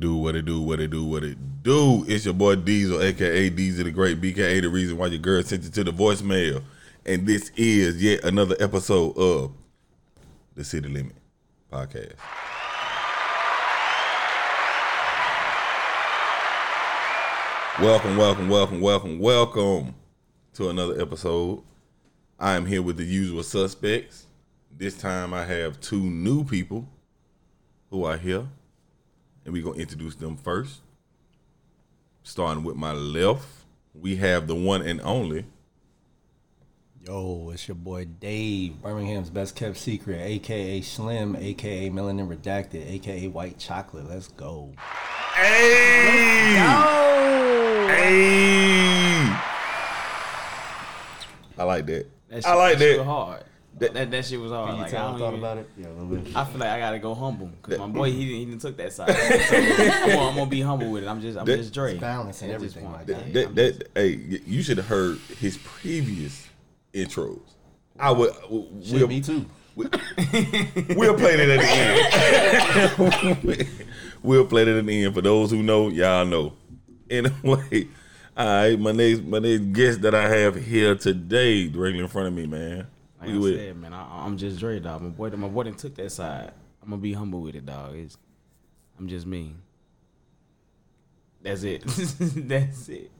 What it do? It's your boy Diesel, aka Diesel the Great, BKA the reason why your girl sent you to the voicemail. And this is yet another episode of the City Limit Podcast. Welcome to another episode. I am here with the usual suspects. This time I have two new people who are here. And we're going to introduce them first. Starting with my left, we have the one and only. Yo, it's your boy Dave, Birmingham's best kept secret, a.k.a. Slim, a.k.a. Melanin Redacted, a.k.a. White Chocolate. Let's go. Hey! Let's go! Hey! I like that. That shit was hard. That shit was hard. Like, I thought about it. Yeah, a little bit. I feel like I gotta go humble because my boy he didn't took that side. So, I'm gonna be humble with it. I'm just Dre. It's balance and everything. Like that. Hey, you should have heard his previous intros. I would. Me too. We'll play that at the end. We'll play that at the end for those who know. Y'all know. Anyway, all right. My next guest that I have here today, directly in front of me, man. Like I said, man, I'm just Dre, dog. My boy done took that side. I'm gonna be humble with it, dog. I'm just me. That's it. That's it.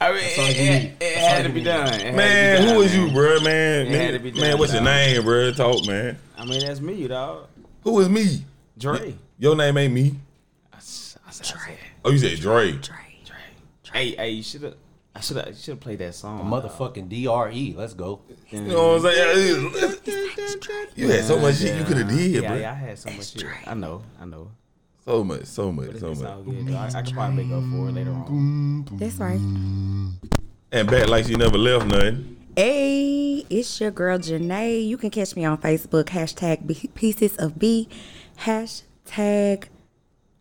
I mean, it had to be done. Man, who is you, bro? Man, it had to be done. Man, what's your name, bro? Talk, man. I mean, that's me, dog. Who is me? Dre. Your name ain't me. I said Dre. Oh, you said Dre. Dre. Hey, you should have. I should have played that song. The motherfucking DRE. Let's go. You know what I'm saying? You had so much shit you could have did, bro. Yeah, I had so much shit. I know. So much. I can probably make up for it later on. That's right. And back like she never left nothing. Hey, it's your girl Janae. You can catch me on Facebook, # Pieces of B, #.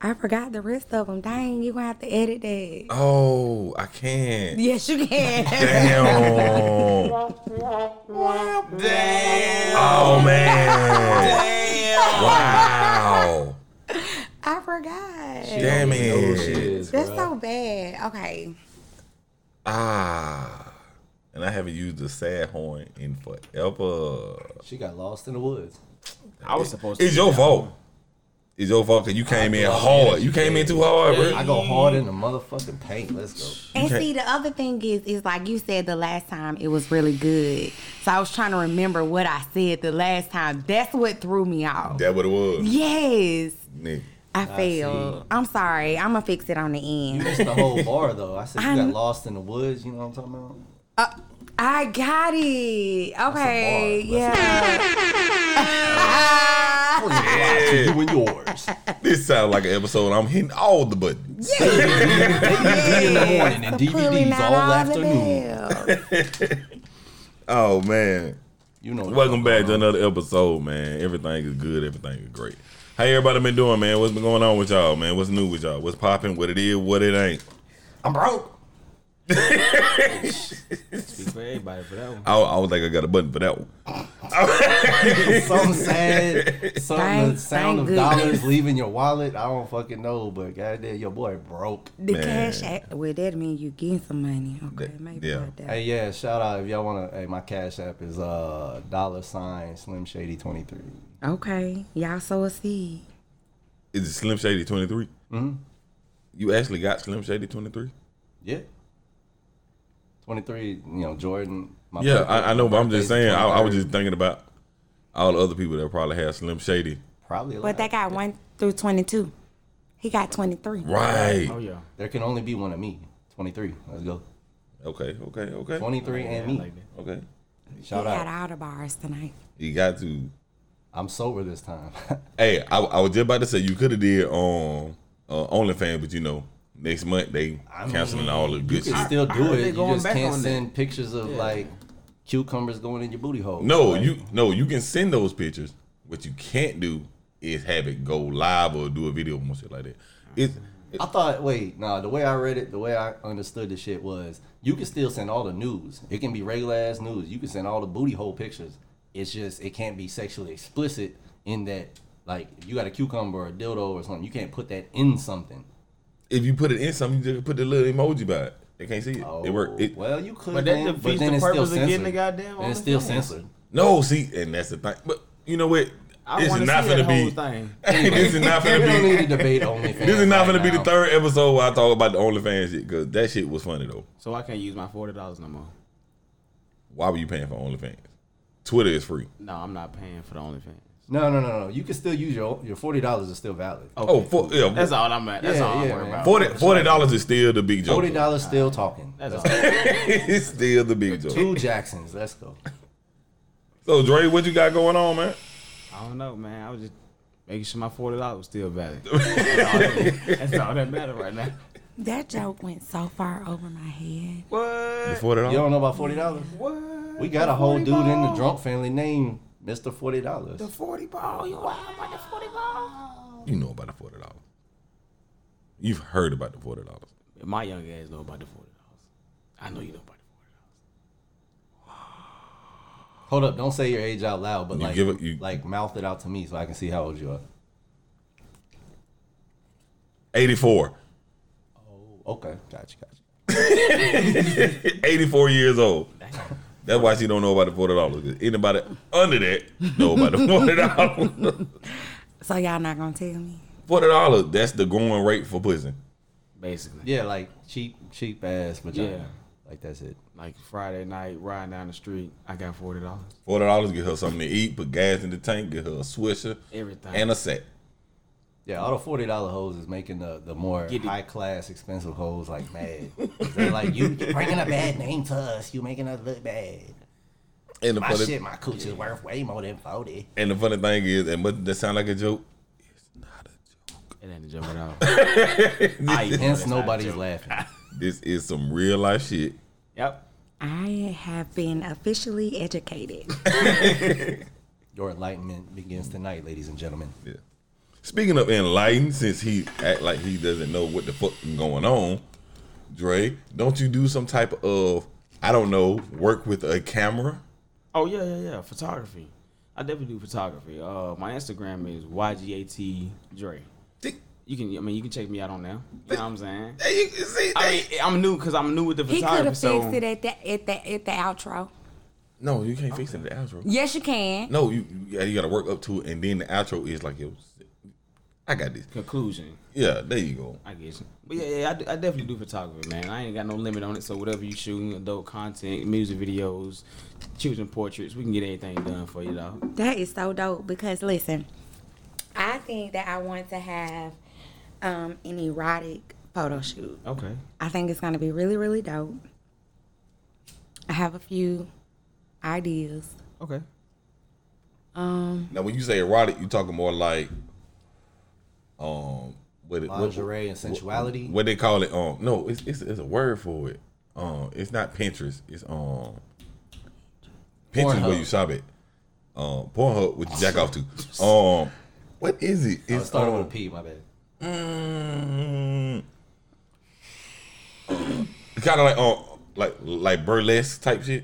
I forgot the rest of them. Dang, you gonna have to edit that. Oh, I can. Yes, you can. Damn. Damn. Oh man. Damn. Wow. I forgot. Damn it. That's so bad. Okay. And I haven't used the sad horn in forever. She got lost in the woods. I was supposed to. It's your fault. It's your fault because you came in hard. You came in too hard, bro. I go hard in the motherfucking paint. Let's go. And see, the other thing is like you said the last time, it was really good. So I was trying to remember what I said the last time. That's what threw me off. That what it was? Yes. Yeah. I failed. I'm sorry. I'm going to fix it on the end. You missed the whole bar, though. I said you got lost in the woods. You know what I'm talking about? I got it. Okay. Yeah. You and yours. This sounds like an episode. I'm hitting all the buttons. Yeah. DVD in the morning and DVDs all afternoon. Oh man, you know. Welcome back to another episode, man. Everything is good. Everything is great. How everybody been doing, man? What's been going on with y'all, man? What's new with y'all? What's popping? What it is? What it ain't? I'm broke. Speak for everybody for that one. I don't think I got a button for that one. Something sad. The sound of dollars leaving your wallet. I don't fucking know, but goddamn, your boy broke. The cash app. Well, that means you getting some money. Okay, maybe. Yeah. That. Hey, yeah. Shout out if y'all wanna. Hey, my cash app is $ Slim Shady 23. Okay, y'all sow a seed. Is it Slim Shady 23? Mm-hmm. You actually got Slim Shady 23? Yeah. 23, you know, Jordan. I know, but I'm just saying, I was just thinking about all the other people that probably have Slim Shady. Probably. But they got 1 through 22. He got 23. Right. Oh, yeah. There can only be one of me. 23. Let's go. Okay. 23 and me. Okay. Shout out. He got all the bars tonight. You got to. I'm sober this time. Hey, I was just about to say, you could have did on OnlyFans, but you know. Next month, they canceling all the good shit. You can still do it. You just can't send pictures of, like, cucumbers going in your booty hole. No, you can send those pictures. What you can't do is have it go live or do a video or shit like that. The way I read it, the way I understood the shit was, you can still send all the nudes. It can be regular-ass nudes. You can send all the booty hole pictures. It's just, it can't be sexually explicit in that Like, if you got a cucumber or a dildo or something, you can't put that in something. If you put it in something, you just put the little emoji by it. They can't see it. Oh, it worked. Well, you could. But that defeats the purpose of getting the goddamn. And it's still censored. No, see, and that's the thing. But you know what? This is not going to be. This is not going to be. We don't need to debate OnlyFans. This is not going to be the third episode where I talk about the OnlyFans shit, because that shit was funny though. So I can't use my $40 no more. Why were you paying for OnlyFans? Twitter is free. No, I'm not paying for the OnlyFans. No. You can still use your $40 is still valid. Okay. That's all I'm at. That's all I'm worried about. $40 is still the big joke. $40 still talking. That's all. It's still the big joke. Two Jacksons. Let's go. So Dre, what you got going on, man? I don't know, man. I was just making sure my $40 was still valid. That's all that matters right now. That joke went so far over my head. What? You don't know about $40? What? We got a whole dude in the drunk family named Mr. $40. The 40 ball. You wild about the 40 ball. You know about the $40. You've heard about the $40. My young ass know about the $40. I know you know about the $40. Hold up. Don't say your age out loud, but like mouth it out to me so I can see how old you are. 84. Oh, okay. Gotcha. 84 years old. That's why she don't know about the $40. Anybody under that know about the $40. So y'all not gonna tell me? $40. That's the going rate for pussy. Basically. Yeah, like cheap ass vagina. Yeah. Like that's it. Like Friday night riding down the street, I got $40. $40 get her something to eat, put gas in the tank, get her a swisher, everything, and a set. Yeah, all the $40 hoes is making the more high-class, expensive hoes, like, mad. They're like, you bringing a bad name to us. You making us look bad. And my cooch is worth way more than 40. And the funny thing is, and much that sound like a joke, it's not a joke. It ain't a joke at all. Hence, nobody's laughing. This is some real-life shit. Yep. I have been officially educated. Your enlightenment begins tonight, ladies and gentlemen. Yeah. Speaking of enlightened, since he act like he doesn't know what the fuck is going on, Dre, don't you do some type of, I don't know, work with a camera? Oh, yeah, photography. I definitely do photography. My Instagram is YGATDre. You can check me out on there. You know what I'm saying? You can see that. I'm new because I'm new with the photography. He could have fixed it at the outro. No, you can't fix it at the outro. Yes, you can. No, you got to work up to it, and then the outro is like it was. I got this. Conclusion. Yeah, there you go. I get you. But I definitely do photography, man. I ain't got no limit on it, so whatever you shooting, adult content, music videos, choosing portraits, we can get anything done for you, though. That is so dope because, listen, I think that I want to have an erotic photo shoot. Okay. I think it's going to be really, really dope. I have a few ideas. Okay. Now, when you say erotic, you talking more like... lingerie and sensuality. What they call it? No, it's a word for it. It's not Pinterest. It's Pinterest where you shop at. Pornhub, which you jack off to. What is it? It's starting with a P. My bad. It's kind of like burlesque type shit.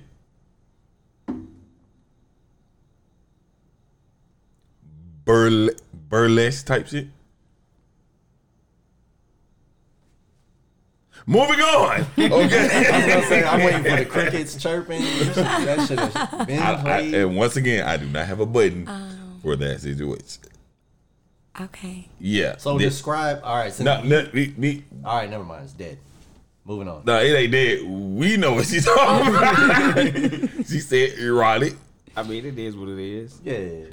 Burlesque type shit. Moving on. Okay. I was gonna say, I'm waiting for the crickets chirping. That should have been played. And once again, I do not have a button for that situation. Okay. Yeah. So describe. All right. So all right. Never mind. It's dead. Moving on. No, it ain't dead. We know what she's talking about. She said erotic. I mean, it is what it is. Yeah.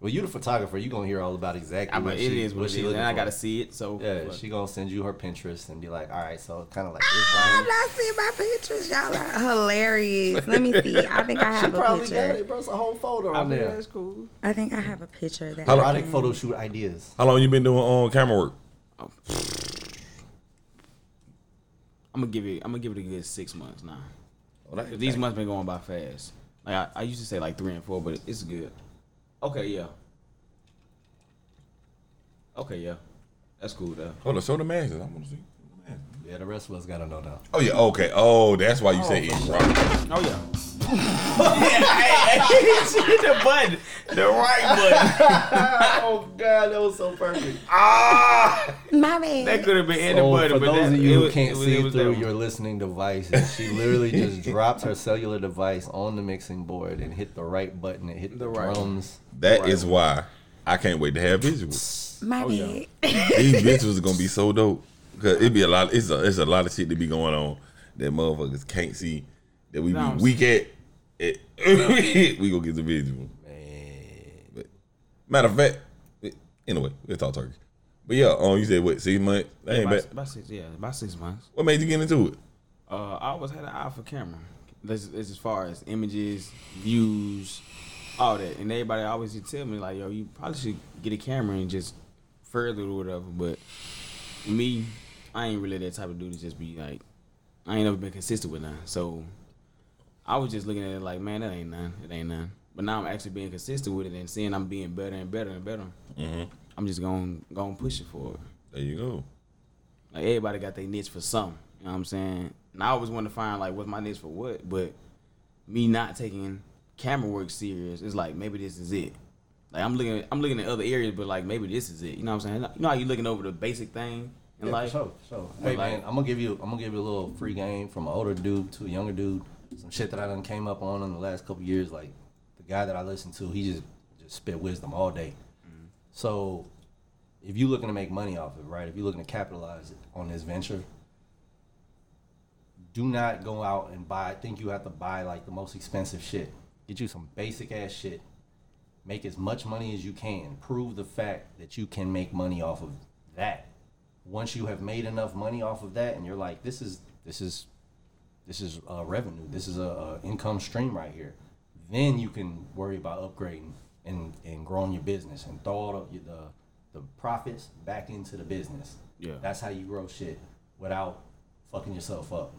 Well, you the photographer. You gonna hear all about exactly. What it is. And I gotta see it. So yeah, she gonna send you her Pinterest and be like, all right, so kind of like. I'm not seeing my Pinterest. Y'all are hilarious. Let me see. I think I have a picture. She probably got it, bro. It's a whole photo on there. That's cool. I think I have a picture. That erotic photo shoot ideas. How long you been doing camera work? Oh. I'm gonna give it a good 6 months now. Well, these months been going by fast. Like I used to say like 3 and 4, but it's good. Okay, yeah. That's cool, though. Hold on, show the masses. I want to see. Yeah, the rest of us got to know now. Oh, yeah, okay. Oh, that's why you say it's wrong. Oh, yeah. I hit the button. The right button. Oh, God, that was so perfect. Ah! My man. That could have been in the button. For but those of you who can't see it through your listening devices, she literally just dropped her cellular device on the mixing board and hit the right button and hit the right drums. That is why I can't wait to have visuals. My man. These visuals are going to be so dope. Because it be a lot. It's a lot of shit to be going on that motherfuckers can't see. That we be weak at. We gonna get the visual. Man. Matter of fact, anyway, it's all turkey. But yeah, you said what? 6 months? That ain't bad. About 6 months. What made you get into it? I always had an eye for camera. This as far as images, views, all that, and everybody always used to tell me like, yo, you probably should get a camera and just further or whatever. But me, I ain't really that type of dude to just be like, I ain't never been consistent with none. So I was just looking at it like, man, that ain't none. It ain't none. But now I'm actually being consistent with it and seeing I'm being better and better and better. Mm-hmm. I'm just going to push it forward. There you go. Like, everybody got their niche for something. You know what I'm saying? And I always wanted to find, like, what's my niche for what? But me not taking camera work serious, it's like, maybe this is it. Like, I'm looking at other areas, but, like, maybe this is it. You know what I'm saying? You know how you looking over the basic thing? And yeah, like, so. Hey, man, I'm gonna give you a little free game from an older dude to a younger dude. Some shit that I done came up on in the last couple years. Like, the guy that I listened to, he just spit wisdom all day. Mm-hmm. So, if you're looking to make money off it, right, if you're looking to capitalize on this venture, do not go out and think you have to buy, like, the most expensive shit. Get you some basic-ass shit. Make as much money as you can. Prove the fact that you can make money off of that. Once you have made enough money off of that, and you're like, this is revenue. This is a income stream right here. Then you can worry about upgrading and growing your business and throw all the profits back into the business. Yeah, that's how you grow shit without fucking yourself up.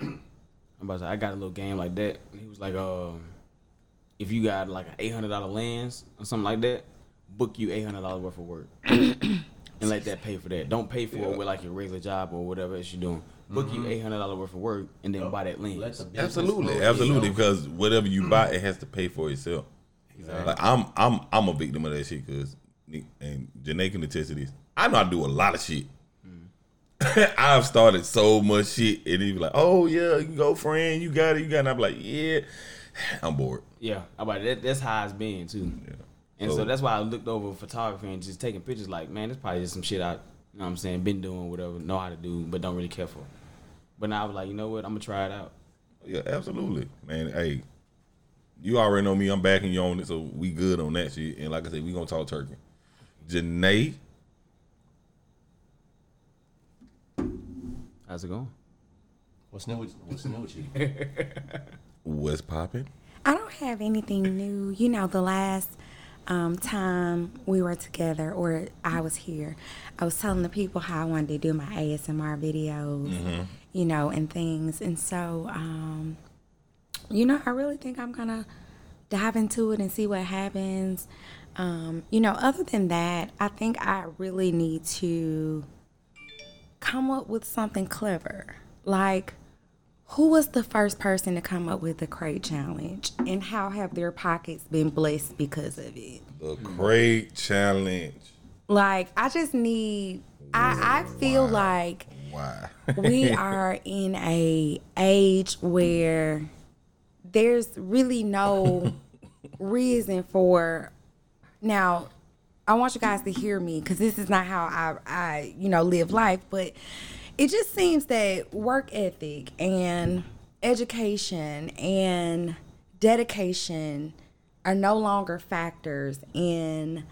I got a little game like that. He was like, if you got like an $800 lens or something like that, book you $800 worth of work. And let that pay for that. Don't pay for it with like your regular job or whatever else you're doing. Book you $800 worth of work and then buy that lens. Absolutely, because whatever you buy, it has to pay for itself. Exactly. Like I'm a victim of that shit because, and Janae can attest to this, I know I do a lot of shit. I've started so much shit, and he'd be like, "Oh yeah, you can go, friend. You got it." And I'm like, "Yeah, I'm bored." Yeah, that's how it's been too. Yeah. And so that's why I looked over photography and just taking pictures like, man, this probably just some shit I, you know what I'm saying, been doing, whatever, know how to do, but don't really care for. But now I was like, you know what, I'm going to try it out. Yeah, absolutely. Man, hey, you already know me. I'm backing you on it, so we good on that shit. And like I said, we going to talk turkey. Janae. How's it going? What's new with you? What's popping? I don't have anything new. You know, the last... time we were together or I was here, I was telling the people how I wanted to do my ASMR videos, you know, and things. And so, you know, I really think I'm going to dive into it and see what happens. You know, other than that, I think I really need to come up with something clever. Like, who was the first person to come up with the crate challenge, and how have their pockets been blessed because of it? The crate challenge. Like, I just need, I feel like we are in a age where there's really no reason for, now, I want you guys to hear me because this is not how I, you know, live life, but it just seems that work ethic and education and dedication are no longer factors in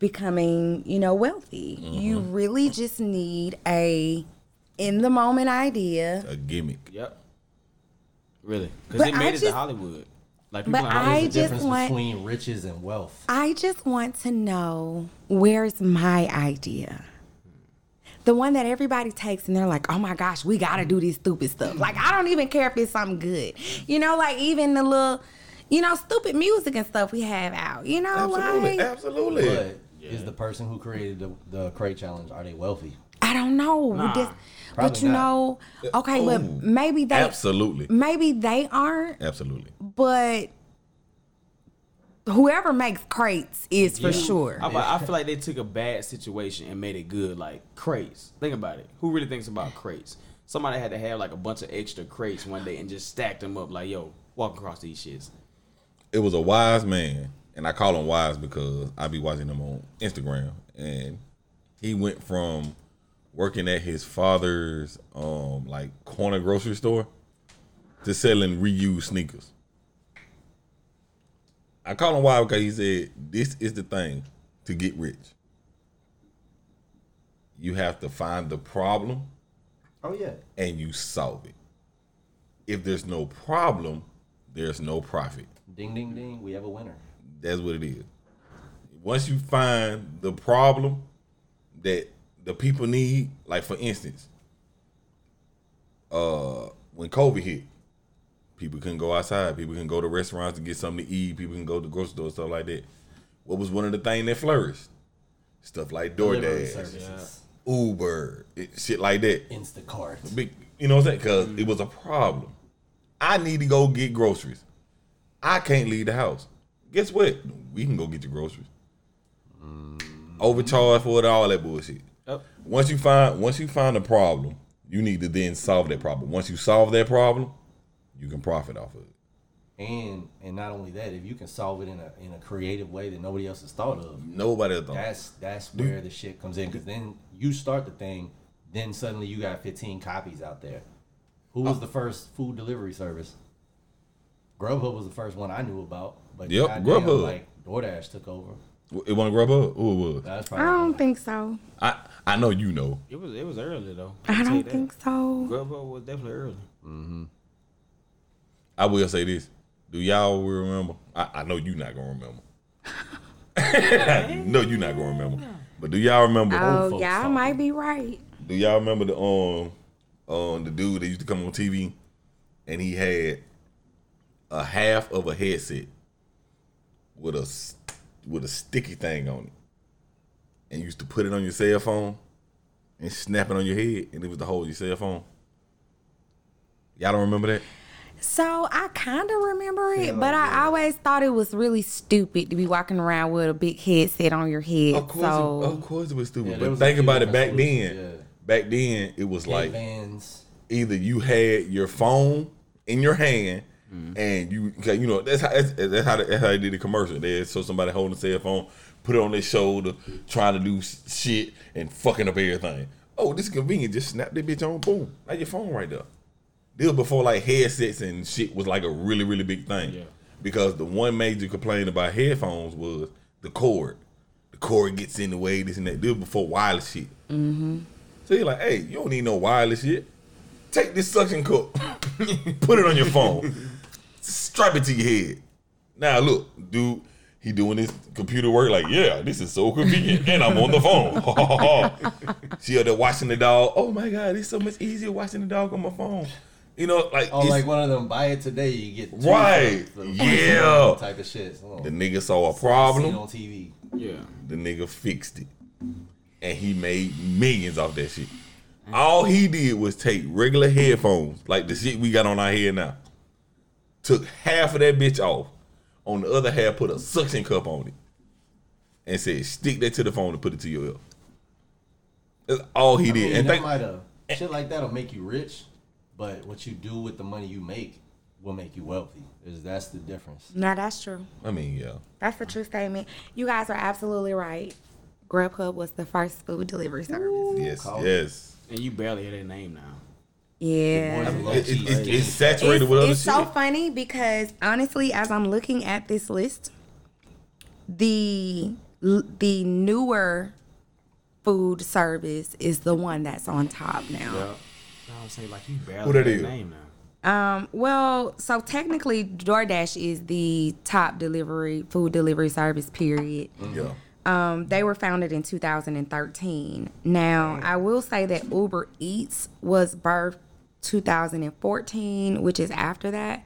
becoming, you know, wealthy. Mm-hmm. You really just need a in-the-moment idea. A gimmick. Yep. Really. Because it made it to Hollywood. Like, but I just want between riches and wealth. I just want to know, where's my idea? The one that everybody takes and they're like, oh my gosh, we gotta do this stupid stuff. Like, I don't even care if it's something good. You know, like even the little, you know, stupid music and stuff we have out. You know, absolutely, like. Absolutely. But is the person who created the crate challenge, are they wealthy? I I don't know. Nah, but you know, okay, ooh, but maybe they absolutely, maybe they aren't absolutely, but whoever makes crates is for sure. I feel like they took a bad situation and made it good, like crates. Think about it. Who really thinks about crates? Somebody had to have like a bunch of extra crates one day and just stacked them up, like, yo, walk across these shits. It was a wise man, and I call him wise because I be watching him on Instagram, and he went from working at his father's like corner grocery store to selling reused sneakers. I call him wise because he said, this is the thing to get rich. You have to find the problem. Oh, yeah. And you solve it. If there's no problem, there's no profit. Ding, ding, ding. We have a winner. That's what it is. Once you find the problem that the people need, like, for instance, when COVID hit, people couldn't go outside. People couldn't go to restaurants to get something to eat. People couldn't go to grocery stores, stuff like that. What was one of the things that flourished? Stuff like DoorDash, Uber, shit like that. Instacart. You know what I'm saying? Because it was a problem. I need to go get groceries. I can't leave the house. Guess what? We can go get your groceries. Overcharge for it, all that bullshit. Yep. Once you find a problem, you need to then solve that problem. Once you solve that problem, you can profit off of it. And not only that, if you can solve it in a creative way that nobody else has thought of. Nobody else thought. That's where the shit comes in, because then you start the thing, then suddenly you got 15 copies out there. Who was the first food delivery service? Grubhub was the first one I knew about, but Grubhub, like DoorDash took over. It wasn't Grubhub? Who it was? I don't think so. I know you know. It was early though. I don't think so. Grubhub was definitely early. Mm-hmm. I will say this. Do y'all remember? I know you not gonna remember. I know you not gonna remember. But do y'all remember? Oh, y'all might be right. Do y'all remember the dude that used to come on TV, and he had a half of a headset with a sticky thing on it, and you used to put it on your cell phone and snap it on your head, and it was to hold your cell phone. Y'all don't remember that? So I kind of remember it, I always thought it was really stupid to be walking around with a big headset on your head. Of course it was stupid, but think about it back then. Yeah. Back then, it was like either you had your phone in your hand, and you know that's how they did the commercial. They saw somebody holding a cell phone, put it on their shoulder, trying to do shit and fucking up everything. Oh, this is convenient. Just snap that bitch on, boom, like your phone right there. This was before like headsets and shit was like a really, really big thing. Yeah. Because the one major complaint about headphones was the cord. The cord gets in the way, this and that. This was before wireless shit. Mm-hmm. So you're like, hey, you don't need no wireless shit. Take this suction cup, put it on your phone, strap it to your head. Now look, dude, he doing this computer work like, yeah, this is so convenient, and I'm on the phone. She out there watching the dog. Oh my God, it's so much easier watching the dog on my phone. You know, like like one of them buy it today, you get right, yeah, type of shit. So, the nigga saw a problem on TV. Yeah, the nigga fixed it. And he made millions off that shit. All he did was take regular headphones, like the shit we got on our head now, took half of that bitch off, on the other half put a suction cup on it, and said, stick that to the phone and put it to your ear. That's all he did. Shit like that'll make you rich, but what you do with the money you make will make you wealthy. That's the difference. No, that's true. I mean, yeah. That's a true statement. You guys are absolutely right. Grubhub was the first food delivery service. Ooh, yes. And you barely hear their name now. Yeah. It's saturated with other shit. It's so funny because, honestly, as I'm looking at this list, the newer food service is the one that's on top now. Yeah. I would say, like, you barely hear their name now. Well, so technically, DoorDash is the top food delivery service, period. Yeah. They were founded in 2013. Now, I will say that Uber Eats was birthed 2014, which is after that.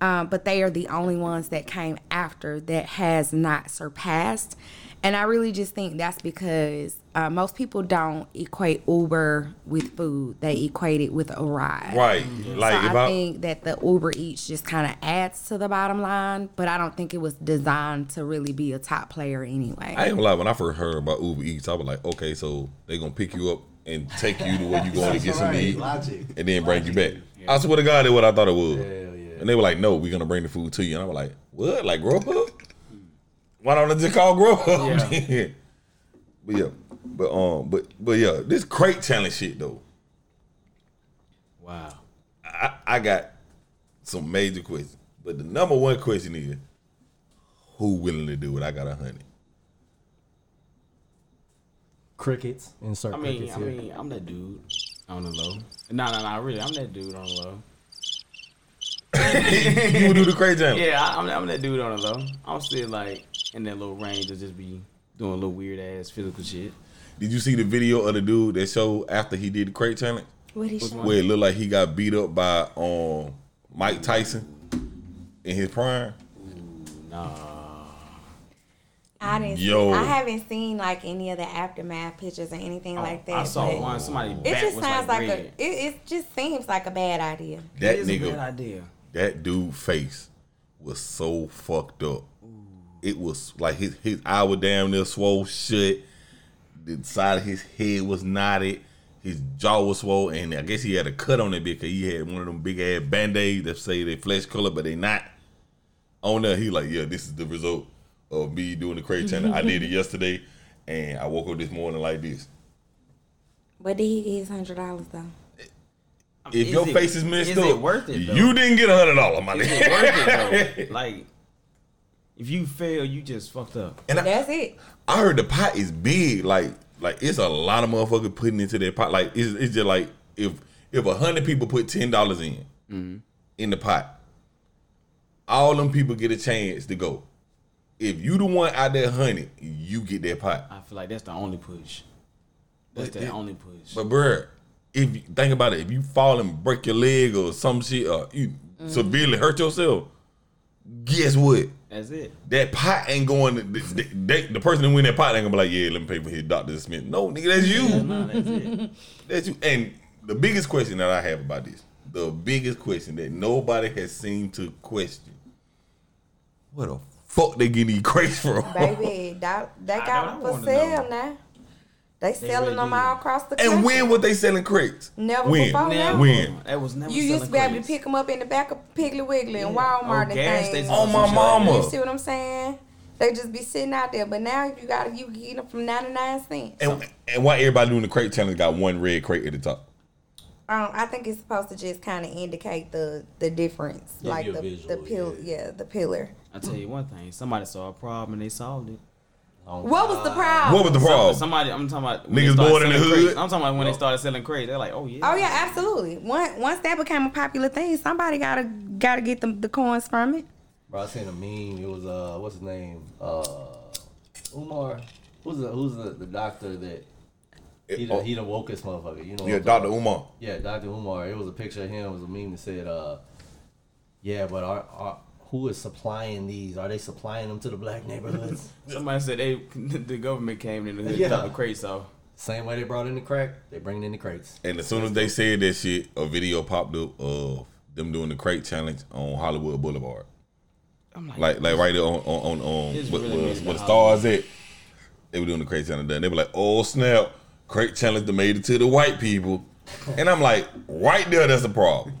But they are the only ones that came after that has not surpassed. And I really just think that's because most people don't equate Uber with food. They equate it with a ride. Right. Like, so I think that the Uber Eats just kind of adds to the bottom line, but I don't think it was designed to really be a top player anyway. I ain't gonna lie, when I first heard about Uber Eats, I was like, okay, so they gonna pick you up and take you to where you going to get some meat and then bring you back. Yeah. I swear to God, that's what I thought it was. Yeah. And they were like, no, we're gonna bring the food to you. And I was like, what? Like Grubhub? Why don't I just call Grubhub? Yeah. But yeah, this crate challenge shit though. Wow. I got some major questions, but the number one question is, who willing to do it? I got 100. Crickets. Insert. I mean, I'm that dude on the low. No, really, I'm that dude on the low. You would do the crate challenge? Yeah, I'm that dude on the low. I'm still like in that little range of just be doing a little weird ass physical shit. Did you see the video of the dude that showed after he did the crate challenge? What he showed? Where it looked like he got beat up by Mike Tyson in his prime. Nah. I didn't. Yo. I haven't seen like any of the aftermath pictures or anything like that. I saw one. Somebody. It just sounds like red. It just seems like a bad idea. That nigga. A bad idea. That dude's face was so fucked up. It was like his eye was damn near swole shut. The side of his head was knotted. His jaw was swole. And I guess he had a cut on it because he had one of them big ass band-aids that say they flesh color, but they not. On there, he like, yeah, this is the result of me doing the crate challenge. I did it yesterday, and I woke up this morning like this. But did he get his $100 though? If your face is messed up, is it worth it, though? You didn't get $100, my nigga. Is it worth it, though? Like, if you fail, you just fucked up. And that's it. I heard the pot is big. Like it's a lot of motherfuckers putting into their pot. Like, it's just like if 100 people put $10 in the pot, all them people get a chance to go. If you the one out there 100, you get that pot. I feel like that's the only push. But bruh, if you think about it, if you fall and break your leg or some shit, or you severely hurt yourself, guess what? That's it. That pot ain't going to, the person that win that pot ain't gonna be like, yeah, let me pay for his doctor's Smith. No, nigga, that's you. Yeah, no, that's it. That's you. And the biggest question that I have about this, the biggest question that nobody has seemed to question, where the fuck they getting these crates from? Baby, they got them for sale now. They selling them all across the country. And when were they selling crates? Never before. That was never. You used to be able to pick them up in the back of Piggly Wiggly and Walmart and things. Oh, my mama. You see what I'm saying? They just be sitting out there. But now you get them from 99 cents. And why everybody doing the crate challenge got one red crate at the top? I think it's supposed to just kind of indicate the difference, yeah, like the pillar. I tell you one thing: somebody saw a problem and they solved it. Oh, what was the problem? Somebody, I'm talking about niggas born in the hood. Crates. I'm talking about when they started selling crates. They're like, oh yeah. Oh yeah, absolutely. Once that became a popular thing, somebody gotta get the coins from it. Bro, I seen a meme. It was what's his name? Umar. Who's the doctor that he the wokest motherfucker? You know. Yeah, Dr. Umar. Yeah, Dr. Umar. It was a picture of him. It was a meme that said, yeah, but our who is supplying these? Are they supplying them to the black neighborhoods? Somebody said the government came in and dropped the crates off. Same way they brought in the crack, they bring in the crates. And as soon as they said that shit, a video popped up of them doing the crate challenge on Hollywood Boulevard. I'm like right there on where the stars at. They were doing the crate challenge. They were like, oh snap, crate challenge that made it to the white people. And I'm like, right there, that's a problem.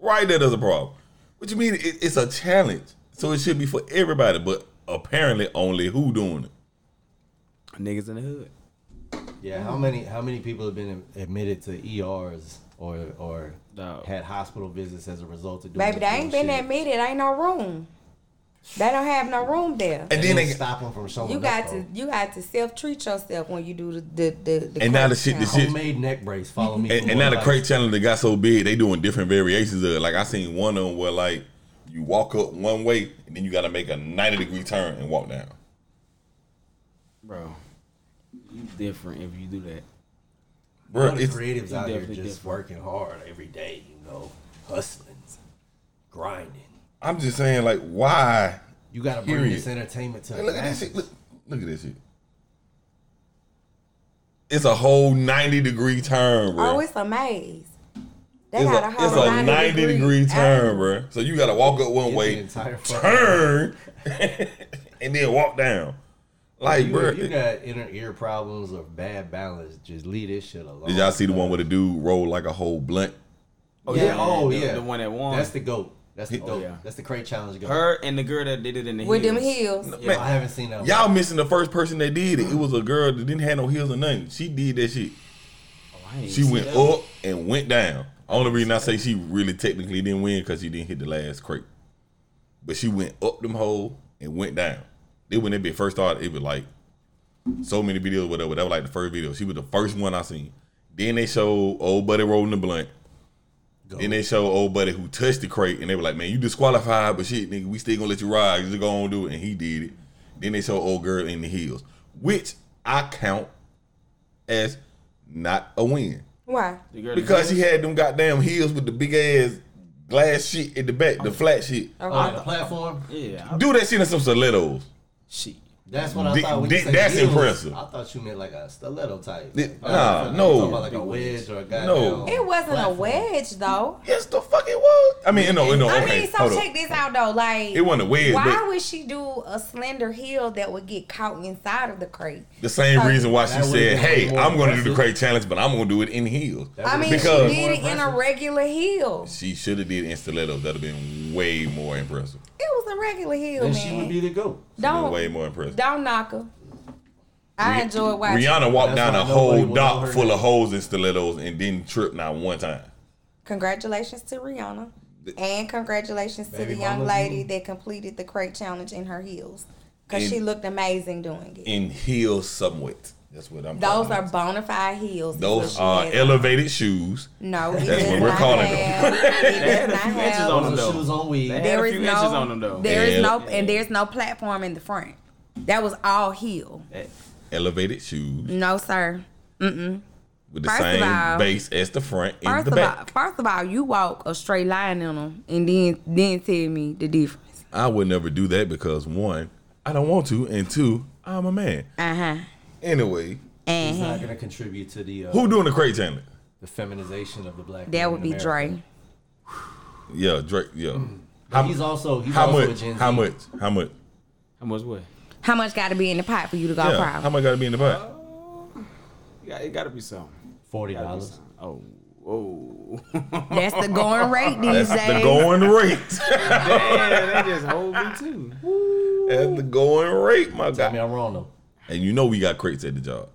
Right there, that's a problem. What you mean? It's a challenge, so it should be for everybody. But apparently, only who doing it? Niggas in the hood. Yeah. How many people have been admitted to ERs or had hospital visits as a result of doing? Baby, they ain't been admitted. Ain't no room. They don't have no room there. And then they stop them from showing. You got to self treat yourself when you do the and now the shit homemade neck brace. Follow me. And now the crate challenge that got so big, they doing different variations of it. Like I seen one of them where like you walk up one way and then you got to make a 90-degree turn and walk down. Bro, you different if you do that. Bro, it's creatives out here just working hard every day. You know, hustling, grinding. I'm just saying, like, why? You gotta bring this entertainment to the masses. Look, Look at this shit. It's a whole 90-degree turn, bro. Oh, it's a maze. It's a 90-degree turn, bro. So you got to walk up one way, turn, and then walk down. Like, you, bro. If you got inner ear problems or bad balance, just leave this shit alone. Did y'all see the one where the dude rolled like a whole blunt? Oh, yeah. The one that won. That's the GOAT. That's the GOAT. Oh, yeah. That's the Crate Challenge GOAT. Her and the girl that did it in the heels. With them heels. No, man, I haven't seen that one. Y'all missing the first person that did it. It was a girl that didn't have no heels or nothing. She did that shit. Oh, she went up and went down. Only reason I say she really technically didn't win because she didn't hit the last crate. But she went up them hole and went down. Then when that bitch first started, it was like so many videos, whatever. That was like the first video. She was the first one I seen. Then they showed old buddy rolling the blunt. Go. Then they showed old buddy who touched the crate, and they were like, man, you disqualified, but shit, nigga, we still gonna let you ride. You just gonna do it, and he did it. Then they showed old girl in the heels, which I count as not a win. Why? Because she had them goddamn heels with the big ass glass shit at the back, the flat shit. On the platform? Yeah. Do that shit in some stilettos. Shit. That's what I thought when you said that's heels, impressive. I thought you meant like a stiletto type. No. Talking about like a wedge or a guy. No. It wasn't platform. A wedge, though. Yes, the fuck it was. I mean, so check this out, though. Like, it wasn't a wedge. Why would she do a slender heel that would get caught inside of the crate? The same reason why she said, hey, I'm going to do the crate challenge, but I'm going to do it in heels. I mean, she did it in a regular heel. She should have did it in stilettos. That would have been way more impressive. It was a regular heel, man. And she would be the GOAT. Don't. Way more impressive. Don't knock her. I enjoy watching. Rihanna walked down a whole dock full of holes and stilettos and didn't trip not one time. Congratulations to Rihanna. And congratulations to the young lady that completed the crate challenge in her heels. Because she looked amazing doing it. In heels somewhat. That's what I'm talking about. Those are bona fide heels. Those are elevated shoes. No, that's what we're calling them. It does not have on them, shoes on weed. There is no inches on them though. There is no, and there's no platform in the front. That was all heel. Elevated shoes. No, sir. Mm-mm. With the same base as the front and the back. First of all, you walk a straight line in them, and then tell me the difference. I would never do that because one, I don't want to, and two, I'm a man. Uh-huh. Anyway, he's not going to contribute to the who doing the crate challenge? The feminization of the black. That would be Dre. Yeah, Dre. Yeah. Mm. How much? How much what? How much got to be in the pot for you to go proud? How much got to be in the pot? Yeah, it got to be something. $40. Oh. Oh, that's the going rate these days. That's the going rate. Damn, that just hold me too. Woo. That's the going rate, my guy. Tell me I'm wrong though. And you know we got crates at the job.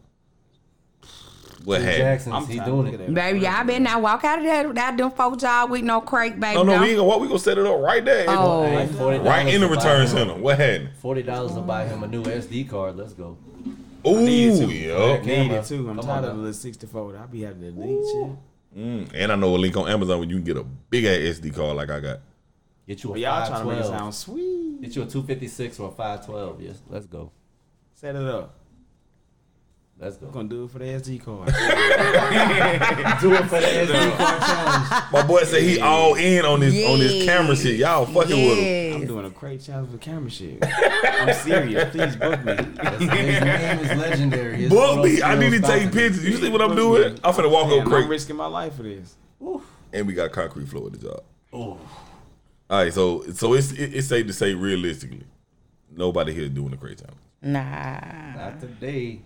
What happened? He's doing it. Baby, y'all better not walk out of there without them folks job with no crate, baby. No, we ain't gonna walk. We gonna set it up right there. Right in the return center. What happened? $40 to buy him a new SD card. Let's go. Ooh, yeah. Need it too. I'm tired of the 64. I'll be having to delete shit. And I know a link on Amazon where you can get a big ass SD card like I got. Get you a 512. Y'all trying to make it sound sweet. Get you a 256 or a 512. Yes, let's go. Set it up. Let's go. I'm gonna do it for the SD card. Do it for the SD card challenge. My boy said he all in on this on this camera shit. Y'all fucking with him. I'm doing a crate challenge with camera shit. I'm serious. Please book me. His name is legendary. Book me. I need to take pictures. You see what I'm doing? I'm finna walk up crate. I'm risking my life for this. Oof. And we got concrete floor at the job. Ooh. All right, so it's safe to say realistically, nobody here doing a crate challenge. Nah. Not today.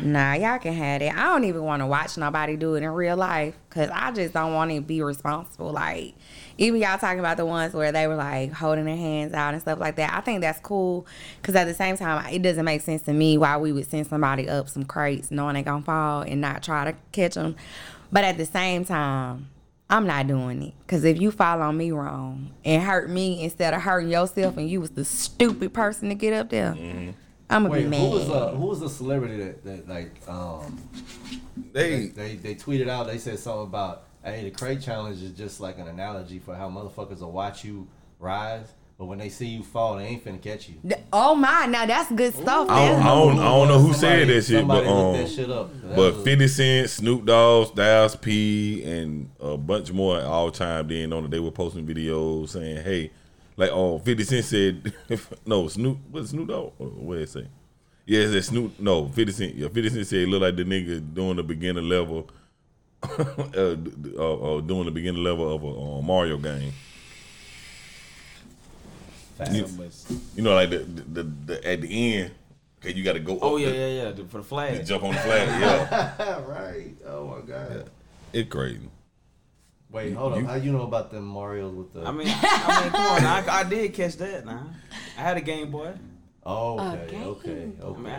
Nah, y'all can have that. I don't even want to watch nobody do it in real life because I just don't want to be responsible. Like, even y'all talking about the ones where they were, like, holding their hands out and stuff like that. I think that's cool because at the same time, it doesn't make sense to me why we would send somebody up some crates knowing they're going to fall and not try to catch them. But at the same time, I'm not doing it. Because if you fall on me wrong and hurt me instead of hurting yourself and you was the stupid person to get up there, I'm going to be mad. Who was the celebrity that like, they tweeted out, they said something about, hey, the crate challenge is just like an analogy for how motherfuckers will watch you rise. But when they see you fall, they ain't finna catch you. Oh my, now that's good stuff. I don't know who said that shit, but that shit up. But 50 Cent, Snoop Dogg, Styles P, and a bunch more all chimed in on it. They were posting videos saying, "Hey, Like, 50 Cent said, no, Snoop Dogg? What did it say? Yeah, it said Snoop, no, 50 Cent. Yeah, 50 Cent said it looked like the nigga doing the beginner level, doing the beginner level of a Mario game. You know, like the at the end, cause you got to go up. Oh, yeah, for the flag. Jump on the flag, yeah. Right. Oh, my God. Yeah. It's crazy. Wait, hold on. How you know about them Marios with the... I mean, come on. I did catch that now. I had a Game Boy. Oh, okay.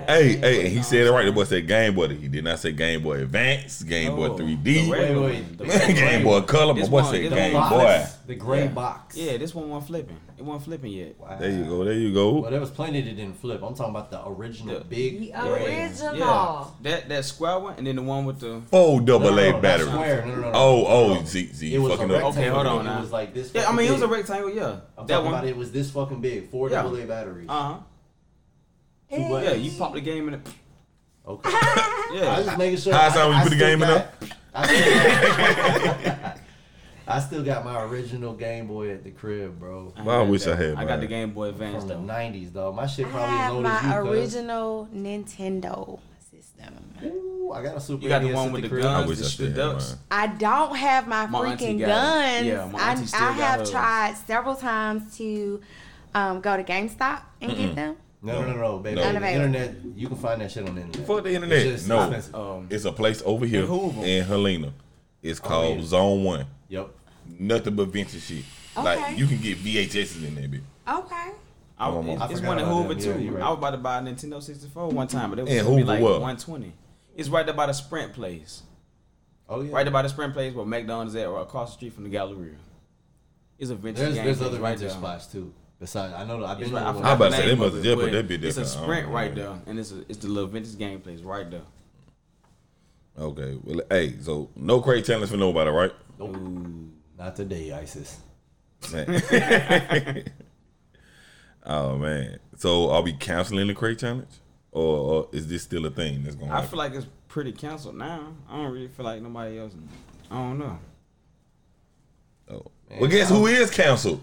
Hey, he said it right. The boy said Game Boy. He did not say Game Boy Advance, Game Boy 3D, Game Boy Color. My boy said Game Boy. The gray box. Yeah, this one wasn't flipping. It wasn't flipping yet. Wow. There you go. Well, there was plenty that didn't flip. I'm talking about the original big. The original. Yeah. That square one, and then the one with the double A battery. No. Oh, Z. It was fucking up. Okay, hold on now. It was like this. Yeah, I mean, it was a rectangle. Yeah, I'm talking about it was this fucking big. 4 double A batteries. Uh huh. Yeah, you pop the game in it. Okay. Yeah. I was just making sure. How's that when you put the game in up? I still got my original Game Boy at the crib, bro. I wish I had. I got the Game Boy Advance from the 90s, though. My shit probably as old as you. I have my original Nintendo system. Ooh, I got a Super. You got the one with the guns? I wish I still had. I don't have my freaking guns. Yeah, my auntie still got hers. I have tried several times to go to GameStop and get them. No, baby. No. The internet, you can find that shit on the internet. Fuck the internet. It's it's a place over here in Helena. It's called Zone 1. Yep. Nothing but vintage shit. Okay. Like, you can get VHSs in there, bitch. Okay. It's one in Hoover, too. Yeah, right. I was about to buy a Nintendo 64 one time, but it was going to be like $120. It's right there by the Sprint place. Oh, yeah. Right there by the Sprint place where McDonald's at, or across the street from the Galleria. It's a vintage game. There's other vintage spots, too. Besides, I know I've been. Right, I'm about to say they must have but that be different. It's a Sprint right there, and it's the little vintage game place right there. Okay, well, hey, so no crate challenge for nobody, right? Ooh, not today, ISIS. Man. Oh man, so are we canceling the crate challenge, or is this still a thing that's going on? I feel like it's pretty canceled now. I don't really feel like nobody else. I don't know. Oh, man, well, guess who is canceled?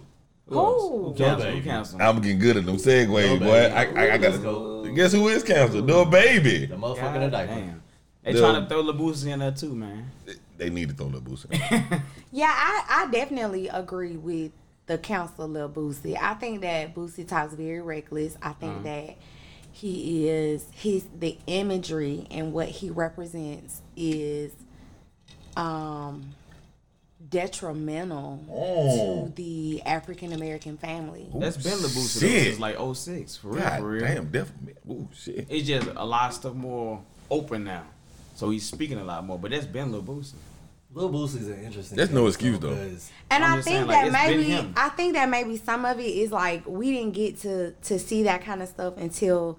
Oh, who canceled? I'm getting good at them segues, boy. I got to guess who is canceled? The baby, the motherfucker in the diaper. They trying to throw LaBoosie in there too, man. They need to throw LaBoosie in there. Yeah, I definitely agree with the counsel of Boosie. I think that Boosie talks very reckless. I think that he is the imagery and what he represents is detrimental to the African American family. That's been LaBoosie since like 2006, for real. Damn, definitely. Ooh, shit. It's just a lot of stuff more open now, so he's speaking a lot more. But that's been LaBoosie. LaBoosie's an interesting. That's no excuse though. And I think that maybe some of it is like we didn't get to see that kind of stuff until,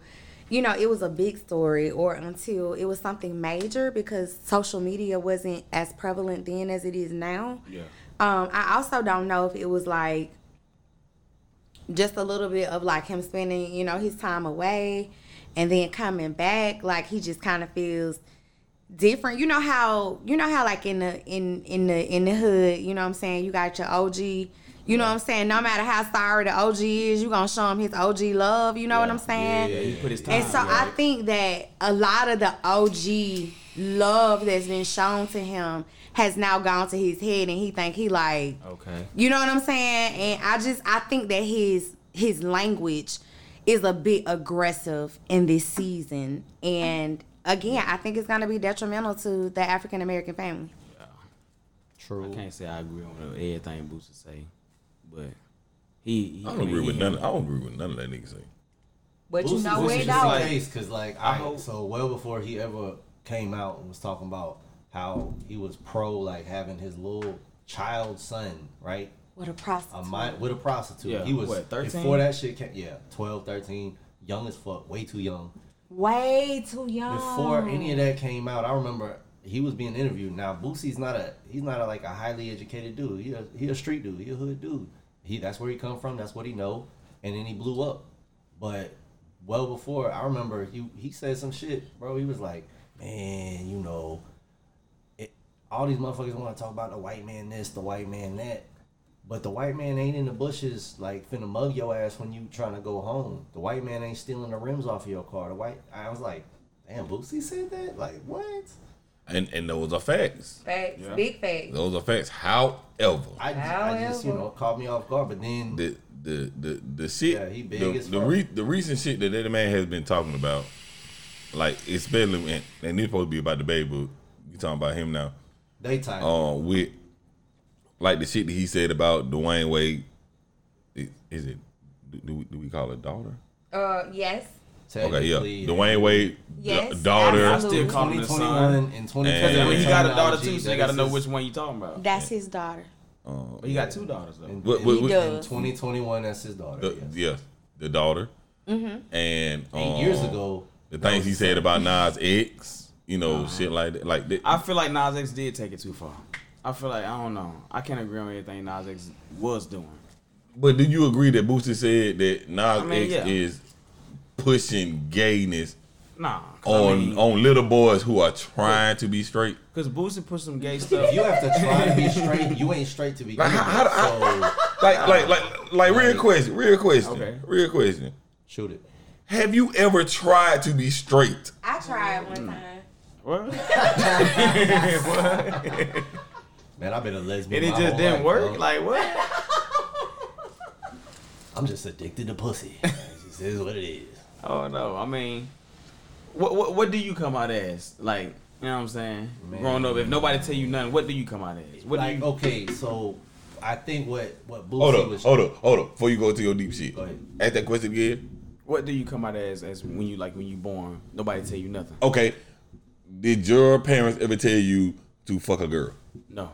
you know, it was a big story or until it was something major because social media wasn't as prevalent then as it is now. Yeah. I also don't know if it was like just a little bit of like him spending, you know, his time away and then coming back. Like he just kind of feels different. You know how like in the hood, you know what I'm saying? You got your OG. You know what I'm saying? No matter how sorry the OG is, you going to show him his OG love. You know what I'm saying? Yeah, he put his time. And so right? I think that a lot of the OG love that's been shown to him has now gone to his head and he think he like, okay. You know what I'm saying? And I think that his language is a bit aggressive in this season. And again, I think it's going to be detrimental to the African American family. Yeah. True. I can't say I agree on everything Boosie say. But I don't agree with none of that nigga saying. But you know where it goes, because like so well before he ever came out and was talking about how he was pro like having his little child son right with a prostitute. Yeah, he was what, 13 before that shit came. Yeah, 12, 13, young as fuck, way too young. Before any of that came out, I remember. He was being interviewed. Now Boosie's not like a highly educated dude. He a street dude. He a hood dude. That's where he come from. That's what he know. And then he blew up. But well before, I remember he said some shit, bro. He was like, man, you know, all these motherfuckers want to talk about the white man this, the white man that. But the white man ain't in the bushes like finna mug your ass when you trying to go home. The white man ain't stealing the rims off of your car. I was like, damn, Boosie said that? Like, what? And those are facts. Facts, yeah. Big facts. Those are facts. However, I just caught me off guard. But then the shit, yeah, he big as fuck. The recent shit that that man has been talking about, like especially when, and this supposed to be about the baby, but you talking about him now. They tight. With like the shit that he said about Dwayne Wade. Is it? Do we call it daughter? Yes. Okay, yeah. Dwayne Wade, yes, daughter. I still call him his son. And 2020. He got a daughter too, so you got to know which one you talking about. That's his daughter. But he got two daughters though. In 2021, that's his daughter. The daughter. Mm-hmm. And 8 years ago, the things he said about Nas X, shit like that. Like that. I feel like Nas X did take it too far. I feel like I don't know. I can't agree on anything Nas X was doing. But do you agree that Boosie said that Nas X is pushing gayness on little boys who are trying to be straight? Because Boosie pushed some gay stuff. You have to try to be straight. You ain't straight to be gay. Real question. Okay. Real question. Shoot it. Have you ever tried to be straight? I tried one time. What? Man, I've been a lesbian. And it just didn't work? Bro. Like, what? I'm just addicted to pussy. It just is what it is. Oh, no. I mean, what do you come out as? Like, you know what I'm saying? Man. Growing up, if nobody tell you nothing, what do you come out as? Okay, so I think what Boosie was... Hold up. Before you go to your deep shit. Go ahead. Ask that question again. What do you come out as when you born, nobody tell you nothing? Okay. Did your parents ever tell you to fuck a girl? No.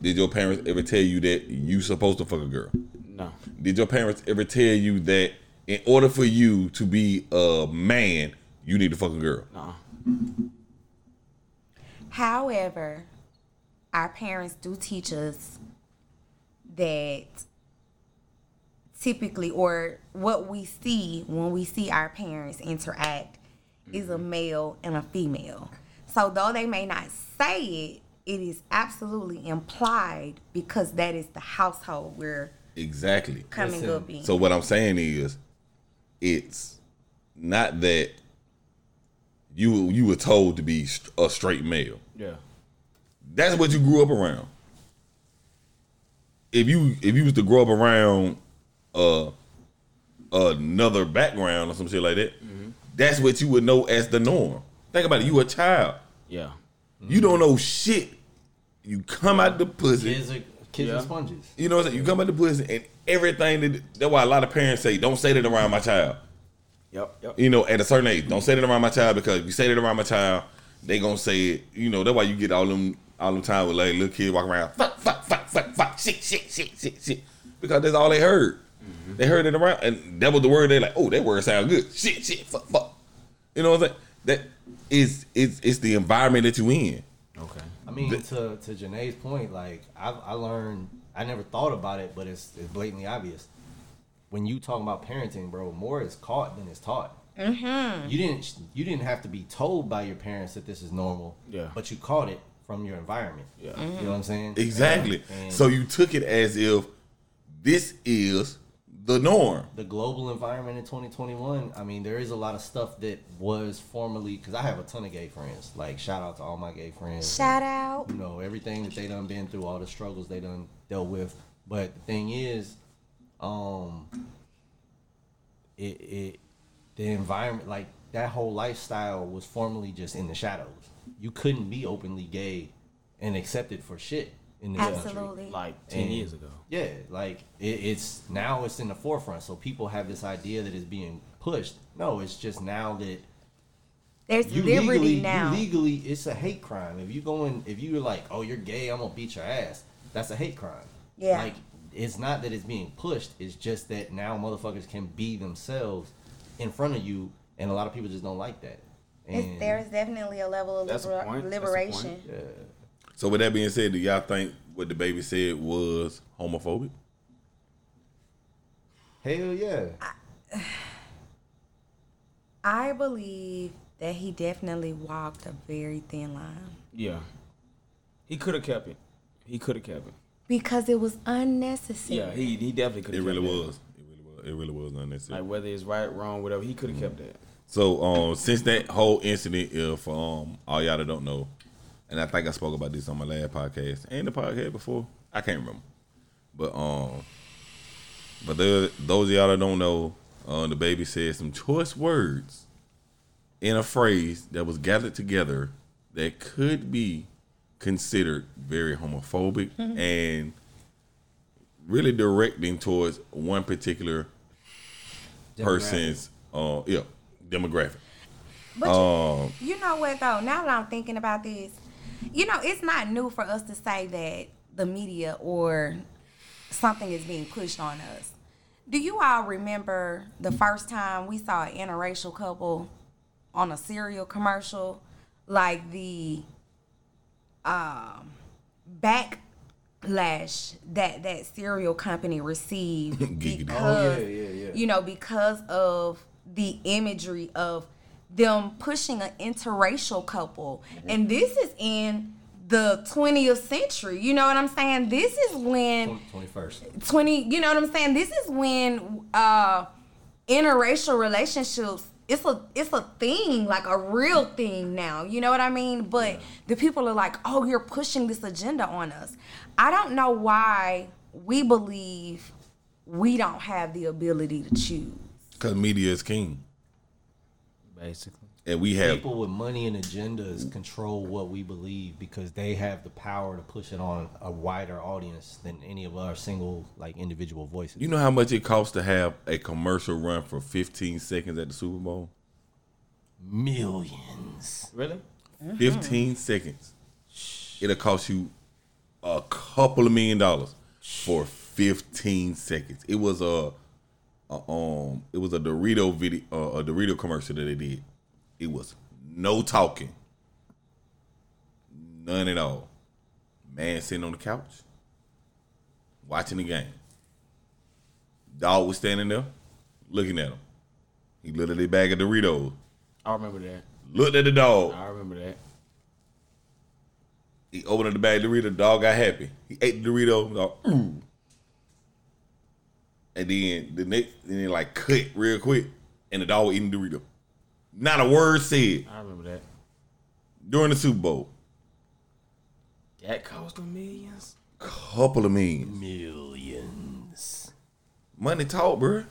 Did your parents ever tell you that you supposed to fuck a girl? No. Did your parents ever tell you that in order for you to be a man, you need to fuck a girl? No. However, our parents do teach us that typically, or what we see when we see our parents interact is a male and a female. So though they may not say it, it is absolutely implied because that is the household we're coming up in. So what I'm saying is, it's not that you were told to be a straight male. Yeah, that's what you grew up around. If you was to grow up around another background or some shit like that, mm-hmm, that's what you would know as the norm. Think about it. You a child. Yeah. You don't know shit. You come out the pussy. Kids are sponges. You know what I'm saying? You come out the pussy and everything. That's why a lot of parents say, don't say that around my child. Yep. You know, at a certain age, don't say that around my child, because if you say that around my child, they gonna say it. You know, that's why you get all them time with like little kids walking around, fuck, shit. Because that's all they heard. Mm-hmm. They heard it around, and that was the word. They like, oh, that word sound good. Shit, fuck. You know what I'm saying? That is, it's the environment that you in. Okay. I mean, to Janae's point, like I learned, I never thought about it, but it's blatantly obvious. When you talking about parenting, bro, more is caught than is taught. Mm-hmm. You didn't have to be told by your parents that this is normal. Yeah. But you caught it from your environment. Yeah. Mm-hmm. You know what I'm saying? Exactly. And so you took it as if this is the norm. The global environment in 2021, I mean, there is a lot of stuff that was formerly, because I have a ton of gay friends. Like, shout out to all my gay friends. Shout out. You know, everything that they done been through, all the struggles they done dealt with. But the thing is, the environment, like, that whole lifestyle was formerly just in the shadows. You couldn't be openly gay and accepted for shit in this country. Like 10 years ago. Yeah, like it's now it's in the forefront. So people have this idea that it's being pushed. No, it's just now that there's liberty now. Legally, it's a hate crime. If you're like, oh, you're gay, I'm gonna beat your ass, that's a hate crime. Yeah. Like, it's not that it's being pushed, it's just that now motherfuckers can be themselves in front of you, and a lot of people just don't like that. And there's definitely a level of liberation. Yeah. So with that being said, do y'all think what the baby said was homophobic? Hell yeah. I believe that he definitely walked a very thin line. Yeah. He could have kept it. because it was unnecessary. Yeah, he definitely could have kept really that. It really was unnecessary. Like, whether it's right, wrong, whatever, he could have kept that. So, since that whole incident, if all y'all that don't know, and I think I spoke about this on my last podcast and the podcast before, I can't remember. But those of y'all that don't know, the baby said some choice words in a phrase that was gathered together that could be considered very homophobic and really directing towards one particular person's demographic. But you know what, though? Now that I'm thinking about this, it's not new for us to say that the media or something is being pushed on us. Do you all remember the first time we saw an interracial couple on a cereal commercial? Like the backlash that cereal company received because, because of the imagery of them pushing an interracial couple. And this is in the 20th century, you know what I'm saying? This is when... 21st. 20, you know what I'm saying? This is when interracial relationships, it's a thing, like a real thing now, you know what I mean? But the people are like, oh, you're pushing this agenda on us. I don't know why we believe we don't have the ability to choose. Because media is king. Basically. And we have people with money and agendas control what we believe because they have the power to push it on a wider audience than any of our single individual voices. You know how much it costs to have a commercial run for 15 seconds at the Super Bowl? Millions. Really? 15 seconds. It'll cost you a couple of $1,000,000 for 15 seconds. It was a Dorito video, a Dorito commercial that they did. It was no talking. None at all. Man sitting on the couch, watching the game. Dog was standing there, looking at him. He looked at the bag of Doritos. I remember that. Looked at the dog. I remember that. He opened up the bag of Doritos. The dog got happy. He ate the Dorito. Dog, ooh. And then the next, and it cut real quick. And the dog was eating the Dorito. Not a word said. I remember that. During the Super Bowl. That cost them millions? Couple of millions. Millions. Money talk, bro.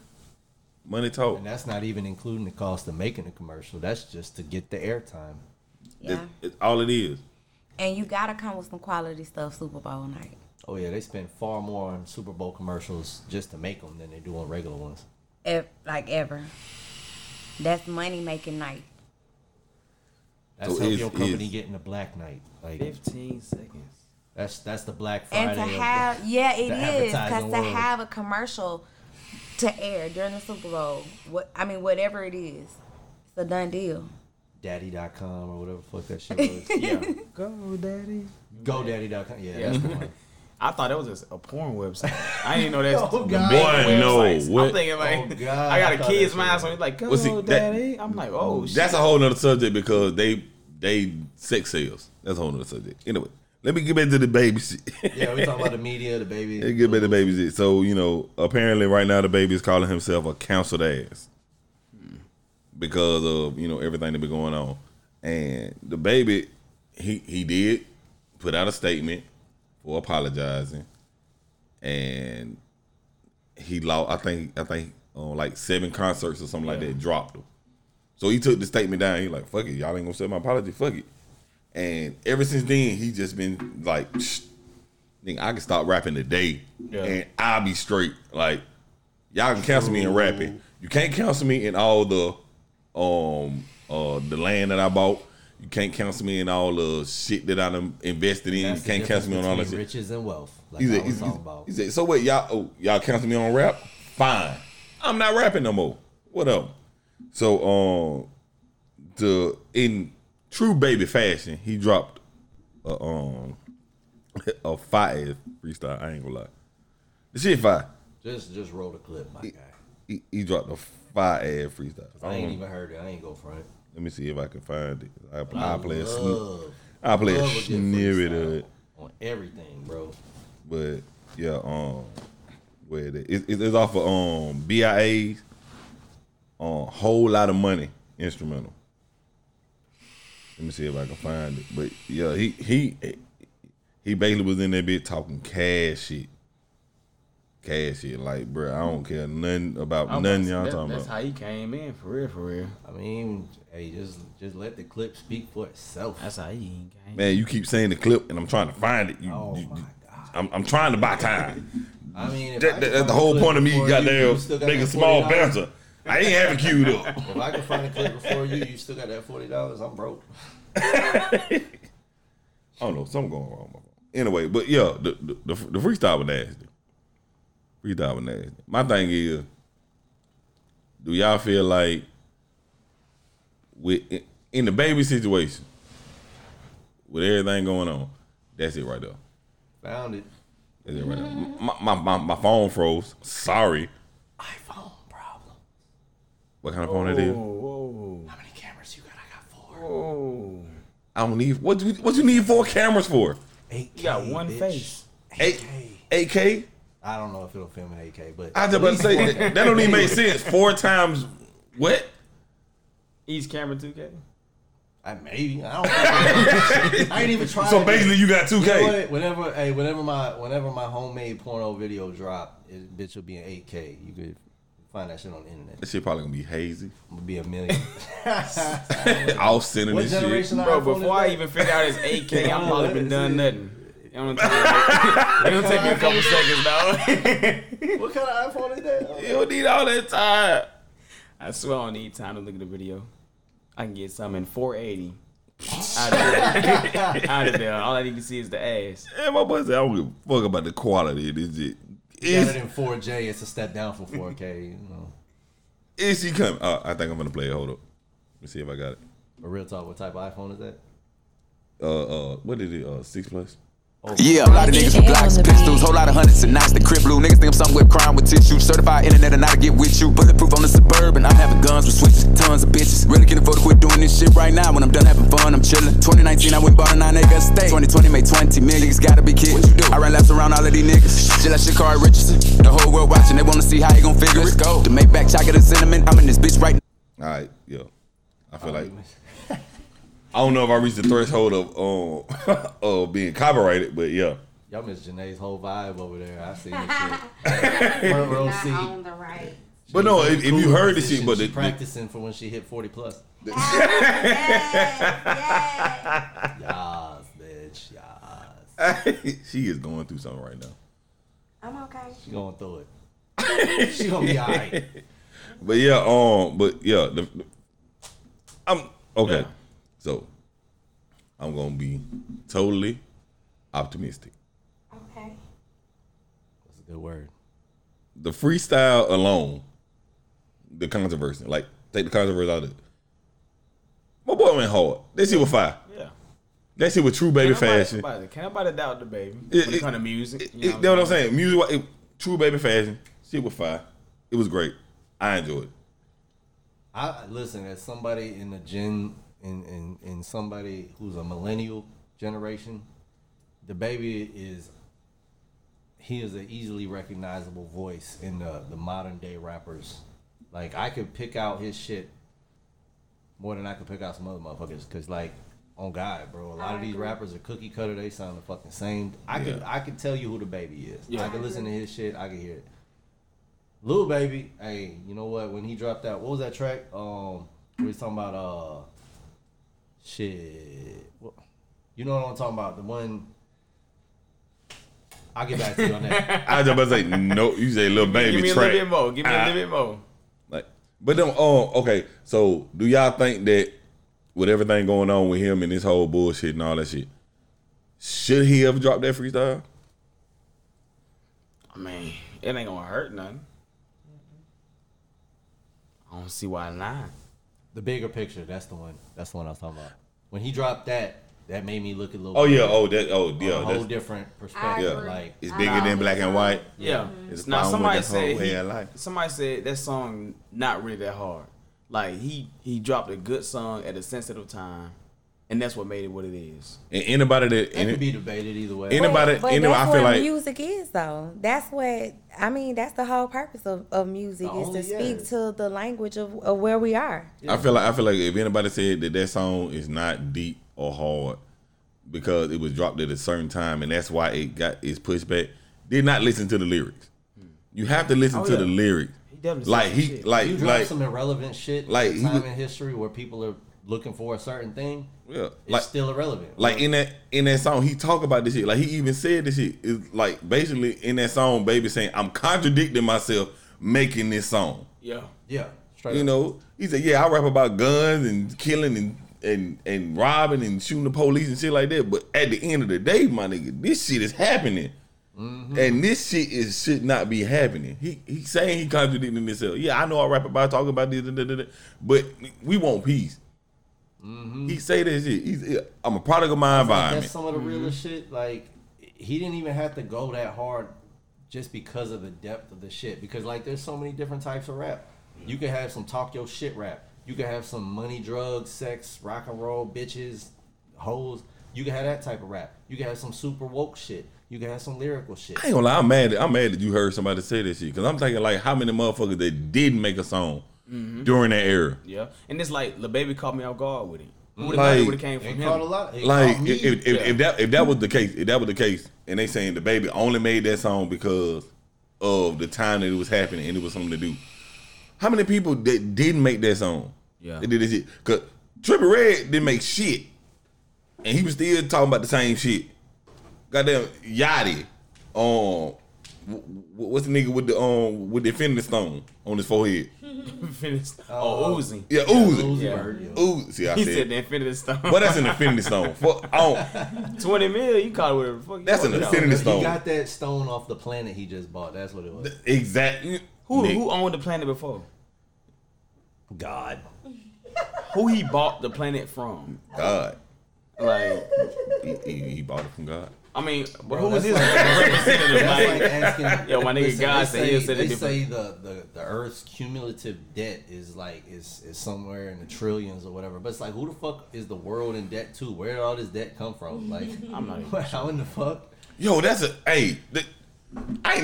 Money talk. And that's not even including the cost of making the commercial. That's just to get the airtime. Yeah. It's all it is. And you got to come with some quality stuff Super Bowl night. Oh, yeah. They spend far more on Super Bowl commercials just to make them than they do on regular ones. Ever. That's money making night. That's how your company getting a black night. 15 seconds. That's the Black Friday. And to have it is because to have a commercial to air during the Super Bowl, whatever it is, it's a done deal. Daddy.com or whatever the fuck that shit was. Yeah, go daddy. Go daddy.com. Yeah, that's the one. I thought it was just a porn website. I didn't know that's the main website. No. I'm thinking I got a kid's mind, so he's like, go daddy. I'm like, oh shit. That's a whole nother subject because they sex sales. That's a whole nother subject. Anyway, let me get back to the baby shit. Yeah, we talking about the media, the baby. Let's get back to the baby shit. So, apparently right now the baby is calling himself a counseled ass because of, everything that been going on. And the baby, he did put out a statement for apologizing, and he lost. I think on 7 concerts or something like that dropped him. So he took the statement down. He like, fuck it, y'all ain't gonna say my apology. Fuck it. And ever since then, he just been like, nigga, I can stop rapping today, and I'll be straight. Like, y'all can cancel me in rapping. You can't cancel me in all the land that I bought. You can't cancel me in all the shit that I done invested in. That's you can't cancel me on all that shit. Riches and wealth. He said, so wait, y'all cancel me on rap? Fine. I'm not rapping no more. What up? So, in true baby fashion, he dropped a fire freestyle. I ain't gonna lie. The shit fire. Just roll the clip, my guy. He dropped a fire freestyle. I ain't even heard it. I ain't go for it. Let me see if I can find it. I play a snippet of it. On everything, bro. But yeah, where it is, it's off of BIA's Whole Lot of Money instrumental. Let me see if I can find it. But yeah, he basically was in that bitch talking cash shit. Like, bro, I don't care nothing about nothing y'all talking about. That's how he came in, for real. I mean, hey, just let the clip speak for itself. That's how he came in. Man, you keep saying the clip, and I'm trying to find it. My God. I'm trying to buy time. I mean, that's the whole point of me, goddamn, making small banter. I ain't having queued up. If I can find a clip before you still got that $40. I'm broke. I don't know, something going wrong. Anyway, but yeah, the freestyle was nasty. My thing is, do y'all feel like in the baby situation, with everything going on, that's it right there? Found it. That's it right there. My phone froze. Sorry. iPhone. What kind of phone it is? Whoa. How many cameras you got? I got 4. Whoa. I don't need. What you need 4 cameras for? 8K. You got one bitch. Face. 8K. I don't know if it'll film in 8K, but I was about to say that don't even make sense. 4 times what? Each camera 2K. I don't know. I ain't even trying. So basically, you got 2K. You know what? Whenever my homemade porno video drop, bitch will be in 8K. You could. Find that shit on the internet. That shit probably gonna be hazy. I'm gonna be a million. All centered and shit. Bro, before I even figure out it's 8K, I've probably been done nothing. It don't take me a couple seconds, dog. What kind of iPhone is that? You don't need all that time. I swear I don't need time to look at the video. I can get something in 480. Out of there. All I need to see is the ass. Yeah, my boy said I don't give a fuck about the quality of this shit. Got it in 4J. It's a step down from 4K. You know. Is she coming? Oh, I think I'm gonna play it. Hold up. Let me see if I got it. But real talk, what type of iPhone is that? What is it? 6 Plus. Oh. Yeah, a lot of niggas and blocks, pistols, whole lot of hundreds and knots. The crib blue niggas think I'm something with crime with tissue. Certified internet and I get with you. Bulletproof on the Suburban. I'm having guns with switches, tons of bitches. Really can't afford to quit doing this shit right now. When I'm done having fun, I'm chilling. 2019, I went bought a 9-acre estate. 2020 made 20 million. Niggas gotta be kidding. What you do? I ran laps around all of these niggas. Shit, I should call Richardson. The whole world watching, they wanna see how you gon' figure it. Let's go. The Maybach chocolate and cinnamon. I'm in this bitch right now. Alright, yo. I feel like. I don't know if I reached the threshold of being copyrighted, but yeah. Y'all miss Janae's whole vibe over there. I see this shit. Not on the right. But no, if you heard this shit, but she's practicing for when she hit 40+. Yes. Yas, bitch. Yas. She is going through something right now. I'm okay. She going through it. She gonna be alright. But yeah, I'm okay. Yeah. So, I'm going to be totally optimistic. Okay. That's a good word. The freestyle alone, the controversy, like, take the controversy out of it. My boy went hard. That shit was fire. Yeah. That shit was true baby fashion. Can't nobody doubt the baby. What kind of music? You know what I'm saying? Music, true baby fashion. Shit was fire. It was great. I enjoyed it. Listen, as somebody in the gym... In somebody who's a millennial generation, the baby is an easily recognizable voice in the modern day rappers. Like, I could pick out his shit more than I could pick out some other motherfuckers. Cause like, on God, bro, a lot of these rappers are cookie cutter. They sound the fucking same. I could tell you who the baby is. Yeah. I could listen to his shit. I could hear it. Lil Baby, hey, you know what? When he dropped out, what was that track? We was talking about shit. You know what I'm talking about? The one. I'll get back to you on that. I was about to say, no, you say Lil Baby track. Give me a little bit more. Give me a little bit more. Like, but them, okay, so do y'all think that with everything going on with him and this whole bullshit and all that shit, should he ever drop that freestyle? I mean, it ain't gonna hurt nothing. I don't see why not. The bigger picture, that's the one I was talking about. When he dropped that made me look a little a whole different perspective. Yeah. Like, it's bigger than black and white. Yeah. Mm-hmm. It's now somebody said that song not really that hard. Like, he dropped a good song at a sensitive time And that's what made it what it is. And anybody that it could be debated either way. Anybody, but anybody, that's I feel what like music is though. That's what I mean. That's the whole purpose of music is to speak to the language of where we are. Yeah. I feel like if anybody said that song is not deep or hard because it was dropped at a certain time and that's why it got its pushback, did not listen to the lyrics. You have to listen to the lyrics. He dropped some irrelevant shit. Like time in history where people are looking for a certain thing, it's still irrelevant. Like in that song, he talked about this shit. Like he even said this shit. It's like basically in that song, baby saying, "I'm contradicting myself making this song." Yeah, straight up. Know, he said, "Yeah, I rap about guns and killing and robbing and shooting the police and shit like that." But at the end of the day, my nigga, this shit is happening, and this shit should not be happening. He saying he contradicting himself. Yeah, I know I rap about talking about this, but we want peace. Mm-hmm. He say this shit. I'm a product of my environment. That's some of the realest shit. Like he didn't even have to go that hard, just because of the depth of the shit. Because like there's so many different types of rap. You could have some talk your shit rap. You could have some money, drugs, sex, rock and roll, bitches, hoes. You can have that type of rap. You can have some super woke shit. You can have some lyrical shit. I ain't gonna lie. I'm mad that you heard somebody say this shit. Because I'm thinking like how many motherfuckers that didn't make a song. Mm-hmm. During that era, and it's like the baby caught me off guard with it. Who would have came from him? A lot. Like if that was the case, and they saying the baby only made that song because of the time that it was happening and it was something to do. How many people that didn't make that song? Yeah, they did this shit because Triple Red didn't make shit, and he was still talking about the same shit. Goddamn Yachty, what's the nigga with the Infinity Stone on his forehead? Uzi. Yeah, Uzi. Yeah. Uzi. See, I said the Infinity Stone. Well, that's an Infinity Stone. Fuck, $20 million. You caught it whatever the fuck. That's an Infinity Stone. He got that stone off the planet he just bought. That's what it was. Exactly. Who owned the planet before? God. Who he bought the planet from? God. Like he bought it from God. I mean, but bro, who was his representative? Like asking, yo, my nigga, listen, God said he said it different. They say the Earth's cumulative debt is like is somewhere in the trillions or whatever. But it's like, who the fuck is the world in debt to? Where did all this debt come from? Like, I'm not even how in the fuck? Yo, I ain't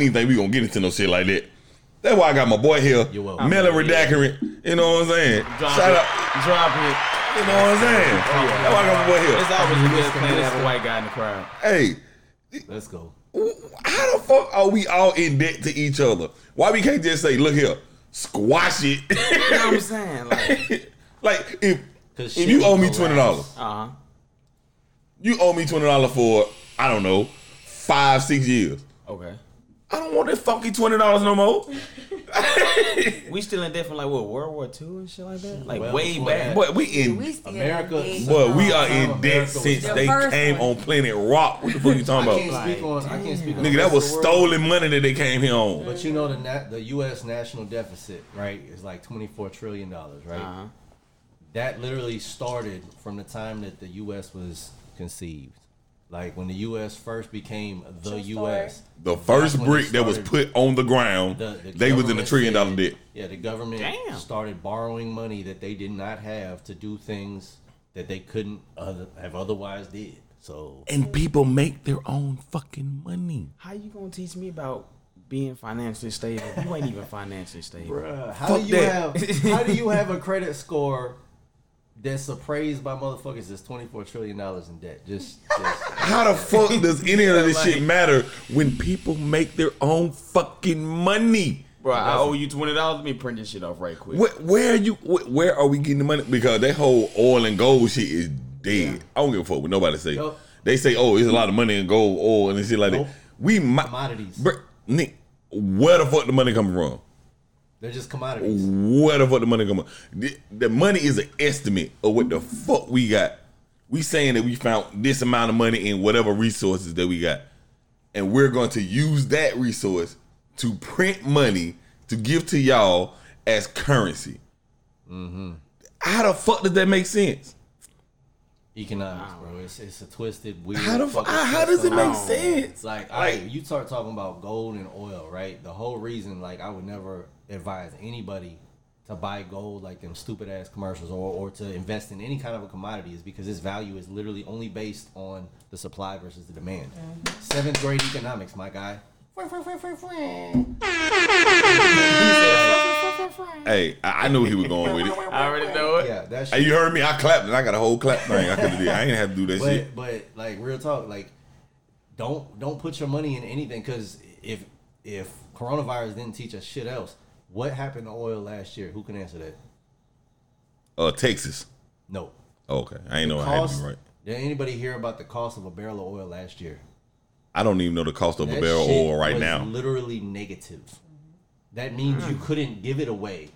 even think we gonna get into no shit like that. That's why I got my boy here, Melody Dackery. You know what I'm saying? Drop it. You know what I'm saying? That's why I got my boy here. It's always a good plan to have a white guy in the crowd. Hey. Let's go. How the fuck are we all in debt to each other? Why we can't just say, look here, squash it? You know what I'm saying? Like if you owe me $20, you owe me $20 for, I don't know, 5-6 years. Okay. I don't want that funky $20 no more. We still in debt from like what World War II and shit like that, like well, way back. But we America. But we are in debt since they came on Planet Rock. What the fuck you talking about? I can't speak on. Nigga, that was stolen money that they came here on. But you know the U.S. national deficit, right, is like $24 trillion, right? Uh-huh. That literally started from the time that the U.S. was conceived. Like when the U.S. first became the U.S., the first brick that was put on the ground, they was in a $1 trillion debt. Yeah, the government started borrowing money that they did not have to do things that they couldn't have otherwise did. So and people make their own fucking money. How you gonna teach me about being financially stable? You ain't even financially stable. Bruh, how do you have a credit score that's appraised by motherfuckers that's $24 trillion in debt? Just how the fuck does any of this shit matter when people make their own fucking money? Bro, I owe you $20. Let me print this shit off right quick. Where are we getting the money? Because that whole oil and gold shit is dead. Yeah. I don't give a fuck what nobody say. Yo. They say, oh, it's a lot of money in gold, oil, and shit like that. Commodities. Bro, Nick, where the fuck the money coming from? They're just commodities. Where the fuck the money come from? The money is an estimate of what the fuck we got. We saying that we found this amount of money in whatever resources that we got. And we're going to use that resource to print money to give to y'all as currency. Mm-hmm. How the fuck does that make sense? Economics, bro. It's a twisted, weird. How does it make sense? Like you start talking about gold and oil, right? The whole reason, like, I would never advise anybody to buy gold like them stupid ass commercials, or to invest in any kind of a commodity, is because its value is literally only based on the supply versus the demand. Mm-hmm. Seventh grade economics, my guy. Hey, I knew he was going with it. I already know it. Yeah, that's hey, you heard me. I clapped and I got a whole clap thing. I couldn't do. I ain't have to do that shit. But like real talk, like don't put your money in anything, because if coronavirus didn't teach us shit else, what happened to oil last year? Who can answer that? Texas. No. Oh, okay, I ain't know. Cost, I right. Did anybody hear about the cost of a barrel of oil last year? I don't even know the cost of a barrel of oil right now. Literally negative. That means you couldn't give it away.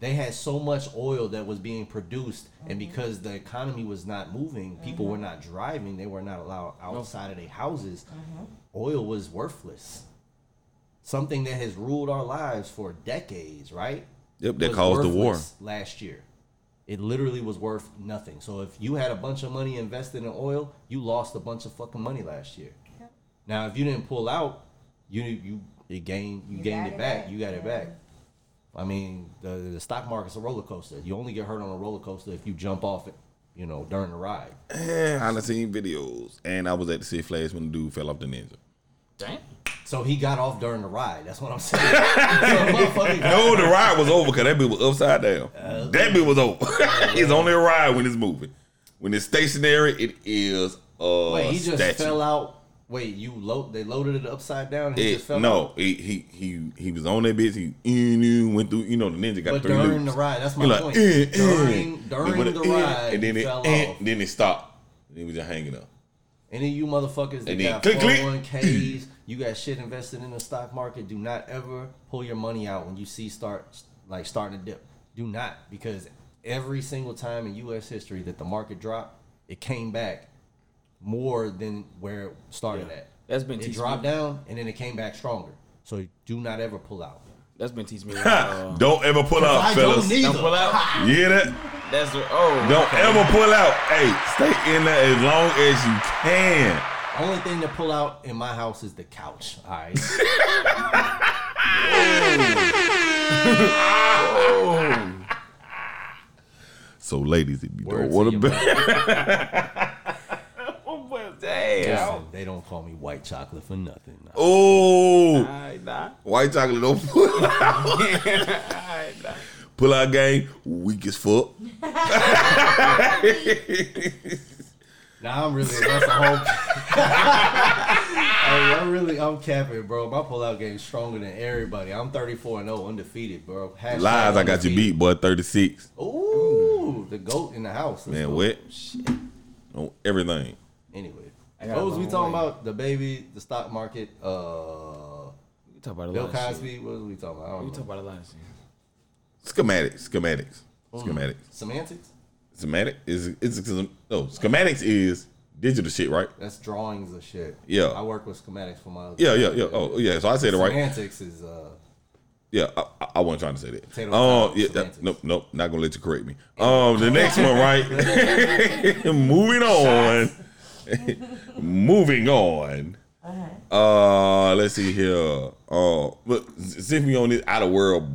They had so much oil that was being produced, and because the economy was not moving, people were not driving, they were not allowed outside of their houses. Oil was worthless. Something that has ruled our lives for decades, right? Yep, that caused the war. Last year. It literally was worth nothing. So if you had a bunch of money invested in oil, you lost a bunch of fucking money last year. Yep. Now, if you didn't pull out, you gained it back. You got it back. I mean, the stock market's a roller coaster. You only get hurt on a roller coaster if you jump off it, you know, during the ride. Yeah, I done seen videos, and I was at the Six Flags when the dude fell off the Ninja. Damn. So he got off during the ride. That's what I'm saying. No, the ride was over because that bit was upside down. That bit was over. It's only a ride when it's moving. When it's stationary, it is a Wait, he just statue. Fell out. Wait, they loaded it upside down and he just fell out? No, he was on that bitch. He went through, you know, the Ninja got three loops. During the ride, that's my point. During the ride, and then he fell off. Then it stopped. He was just hanging up. Any of you motherfuckers that got 401ks, you got shit invested in the stock market, do not ever pull your money out when you see starting to dip. Do not, because every single time in U.S. history that the market dropped, it came back more than where it started at. That's been it dropped down, and then it came back stronger. So do not ever pull out. That's been teaching me. Don't ever pull out, fellas. Don't pull out. You hear that? Don't ever pull out. Hey, stay in there as long as you can. Only thing to pull out in my house is the couch. All right. Whoa. So, ladies, if you don't want to Damn. Listen, they don't call me white chocolate for nothing. No. Oh, white chocolate don't pull out. Pull out game, weak as fuck. I'm capping, bro. My pullout game is stronger than everybody. I'm 34-0, undefeted, bro. Hashtag lies, undefeated. I got you beat, boy. 36. Ooh, the goat in the house. Let's Man, go. What? Shit. On everything. Anyway, what was we talking about? The baby, the stock market. We talk about a lot. Bill Cosby. Shit. What was we talking about? We talk about a lot of shit. Schematics. Semantics. Schematics is digital shit, right? That's drawings of shit. Yeah. I work with schematics for my other yeah. Oh, yeah. So I said it right. Semantics is yeah, I wasn't trying to say that. Nope. Not gonna let you correct me. The next one, right? Moving on. Okay. Let's see here. Look, since we on this out of world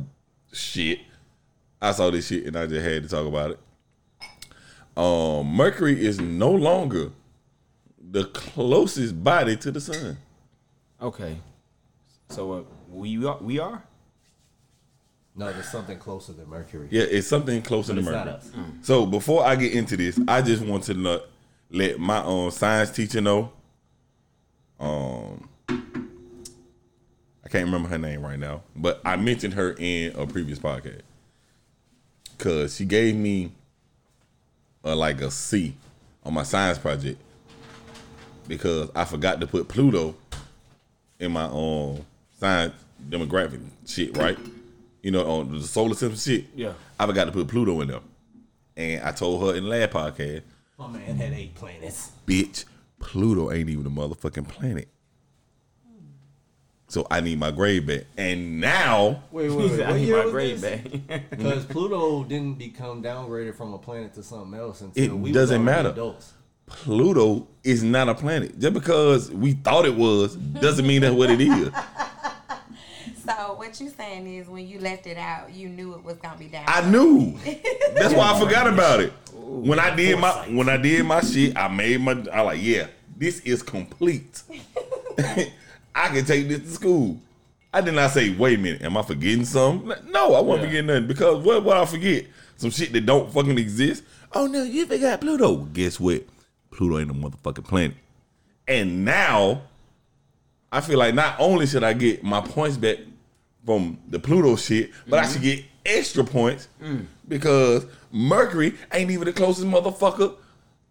shit, I saw this shit and I just had to talk about it. Mercury is no longer the closest body to the sun. Okay. So we are? No, there's something closer than Mercury. Yeah, it's something closer than Mercury. Not us. So before I get into this, I just want to let my science teacher know. I can't remember her name right now, but I mentioned her in a previous podcast because she gave me like a C on my science project because I forgot to put Pluto in my science demographic shit, right? You know, on the solar system shit. Yeah. I forgot to put Pluto in there. And I told her in the last podcast, my man had 8 planets. Bitch, Pluto ain't even a motherfucking planet. So I need my grade back. And now... Wait. I need my grade back. Because Pluto didn't become downgraded from a planet to something else until we doesn't matter. Adults. Pluto is not a planet. Just because we thought it was doesn't mean that's what it is. So what you saying is when you left it out, you knew it was gonna be down. I knew. That's why I forgot about it. When I did my shit, I made my. I like, yeah, this is complete. I can take this to school. I did not say, wait a minute, am I forgetting something? No, I won't forget nothing because what would I forget? Some shit that don't fucking exist. Oh no, you forgot Pluto. Guess what? Pluto ain't a motherfucking planet. And now, I feel like not only should I get my points back from the Pluto shit, but I should get extra points because Mercury ain't even the closest motherfucker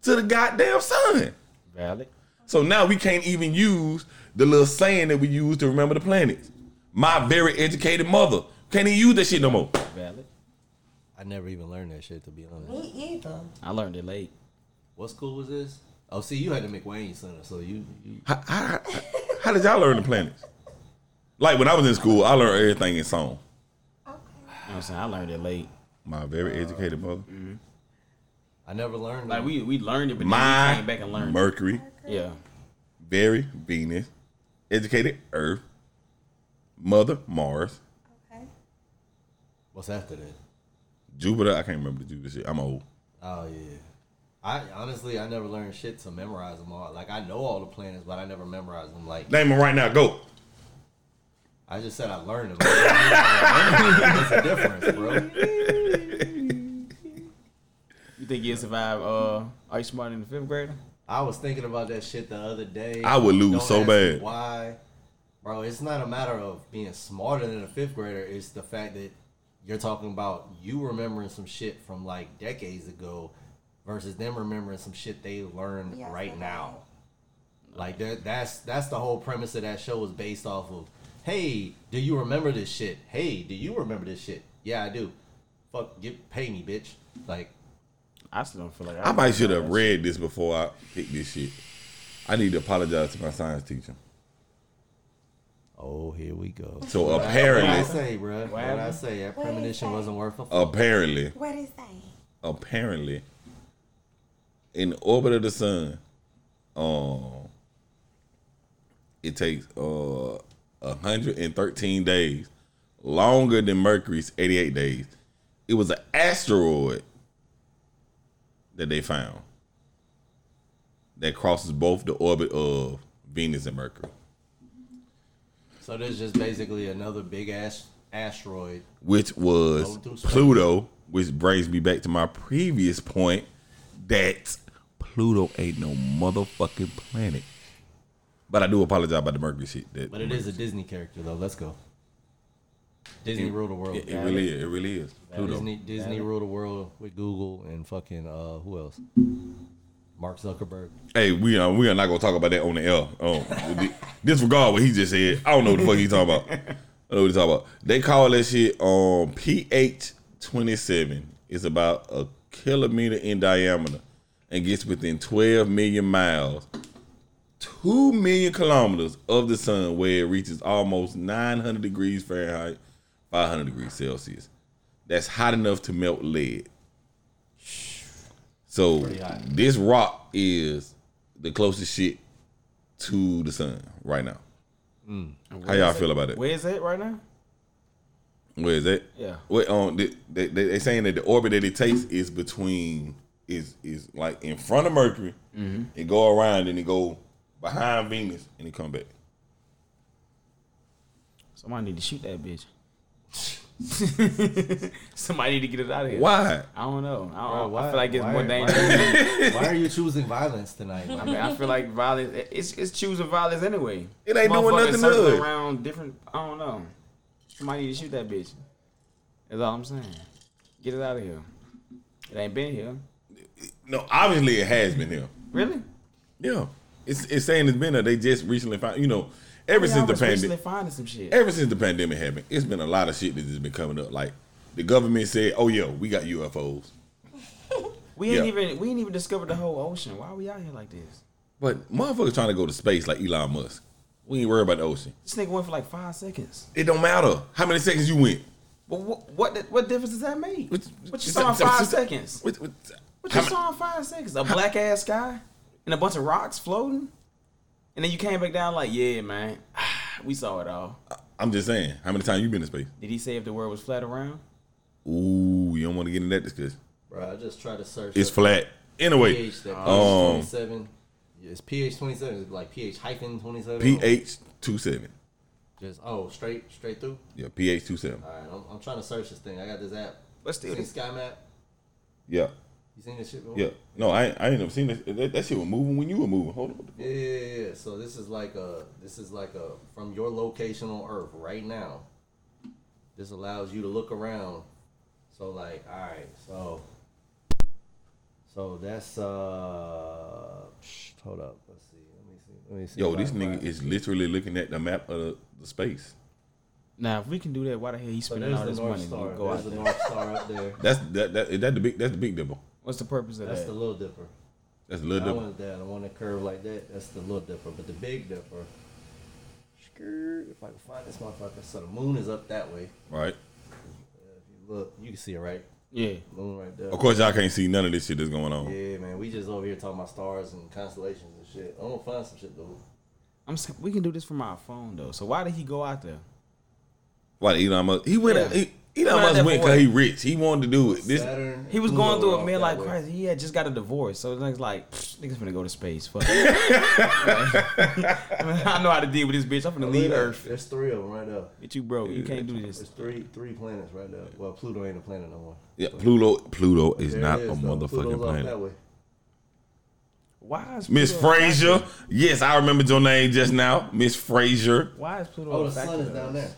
to the goddamn sun. Valid. So now we can't even use the little saying that we use to remember the planets. My very educated mother can't even use that shit no more. Valid. I never even learned that shit, to be honest. Me either. I learned it late. What school was this? Oh, see, you had the McWayne Center, so you... How did y'all learn the planets? Like, when I was in school, I learned everything in song. Okay. You know what I'm saying? I learned it late. My very educated mother. Mm-hmm. I never learned it. Like, we learned it, but then we came back and learned Mercury. Yeah. Very Venus. Educated Earth. Mother Mars. Okay. What's after that? Jupiter. I can't remember the Jupiter shit. I'm old. Oh, yeah. I never learned shit to memorize them all. Like, I know all the planets, but I never memorized them. Like, name them right now. Go. I just said I learned them. That's the difference, bro. You think you'll survive? Are you smarter than the fifth grader? I was thinking about that shit the other day. I would lose so bad. Why? Bro, it's not a matter of being smarter than a fifth grader. It's the fact that you're talking about you remembering some shit from, like, decades ago versus them remembering some shit they learned right now. Like, that's the whole premise of that show was based off of, hey, do you remember this shit? Hey, do you remember this shit? Yeah, I do. Fuck, pay me, bitch. Like, I still don't feel like I might should have read this before I picked this shit. I need to apologize to my science teacher. Oh, here we go. So apparently... What did I say, bro? What did I say? That premonition wasn't worth a fuck. Apparently. What did it say? Apparently, in the orbit of the sun, it takes 113 days, longer than Mercury's 88 days. It was an asteroid that they found that crosses both the orbit of Venus and Mercury. So there's just basically another big ass asteroid. Which was Pluto, which brings me back to my previous point that Pluto ain't no motherfucking planet. But I do apologize about the Mercury shit. But it is a Disney character, though. Let's go. Disney ruled the world. It really is. It really is. Pluto. Disney ruled the world with Google and fucking, who else? Mark Zuckerberg. Hey, we are not going to talk about that on the air. Disregard what he just said. I don't know what the fuck he's talking about. I don't know what he's talking about. They call that shit on PH27. It's about a kilometer in diameter and gets within 12 million miles, 2 million kilometers of the sun, where it reaches almost 900 degrees Fahrenheit, 500 degrees Celsius. That's hot enough to melt lead. So this rock is the closest shit to the sun right now. How y'all feel about it? Where is it right now? Where is it? Yeah. Wait, they saying that the orbit that it takes is between is like in front of Mercury. Mm-hmm. It go around and it go behind Venus and it come back. Somebody need to shoot that bitch. Somebody need to get it out of here. Why? I don't know. I feel like it's more dangerous. Why are you choosing violence tonight? I mean, I feel like violence. It's choosing violence anyway. It ain't doing nothing good. Around different. I don't know. Somebody need to shoot that bitch. That's all I'm saying. Get it out of here. It ain't been here. No, obviously it has been here. Really? Yeah. It's saying it's been here. They just recently found. You know. Ever since the pandemic happened, it's been a lot of shit that has been coming up. Like the government said, "Oh yeah, we got UFOs." we ain't even discovered the whole ocean. Why are we out here like this? But motherfuckers trying to go to space like Elon Musk. We ain't worried about the ocean. This nigga went for like 5 seconds. It don't matter how many seconds you went. But what difference does that make? What you saw in 5 seconds? What you saw in 5 seconds? A black ass sky and a bunch of rocks floating. And then you came back down like, yeah, man, we saw it all. I'm just saying, how many times you been in space? Did he say if the world was flat or round? Ooh, you don't want to get into that discussion. Bro, I just tried to search. It's flat. Anyway. pH, that pH 27. It's pH 27. It's like pH hyphen 27. pH 27. Just, oh, straight through? Yeah, pH 27. All right, I'm trying to search this thing. I got this app. Let's do it. You seen Sky Map? Yeah. You seen this shit before? Yeah. No, I ain't never seen this. That shit was moving when you were moving. Hold on. Yeah. So this is like a from your location on Earth right now. This allows you to look around. So like, all right, so that's hold up. Let's see. Let me see. Yo, this nigga is literally looking at the map of the space. Now, if we can do that, why the hell he spending all this money? There's the North Star up there. That's the Big Dipper. What's the purpose of that? That's the Little Dipper. That's the Little Dipper. I want a curve like that. That's the Little Dipper. But the Big Dipper, if I can find this motherfucker. So the moon is up that way. Right. If you look, you can see it, right? Yeah. Moon right there. Of course, y'all can't see none of this shit that's going on. Yeah, man. We just over here talking about stars and constellations and shit. I'm going to find some shit, though. We can do this from our phone, though. So why did he go out there? Why did Elon Musk? He went out. Elon Musk went because he rich. He wanted to do it. Saturn, he was going through a man like crazy. He had just got a divorce. So it's like, niggas finna go to space. Fuck. I know how to deal with this bitch. I'm finna leave Earth. There's three of them right there. Bitch, you broke. You can't do this. There's three planets right there. Well, Pluto ain't a planet no more. Yeah, so Pluto is not a motherfucking planet. That way. Why is Miss Frazier? Yes, I remembered your name just now. Miss Frazier. Why is Pluto? Oh, the sun is down there.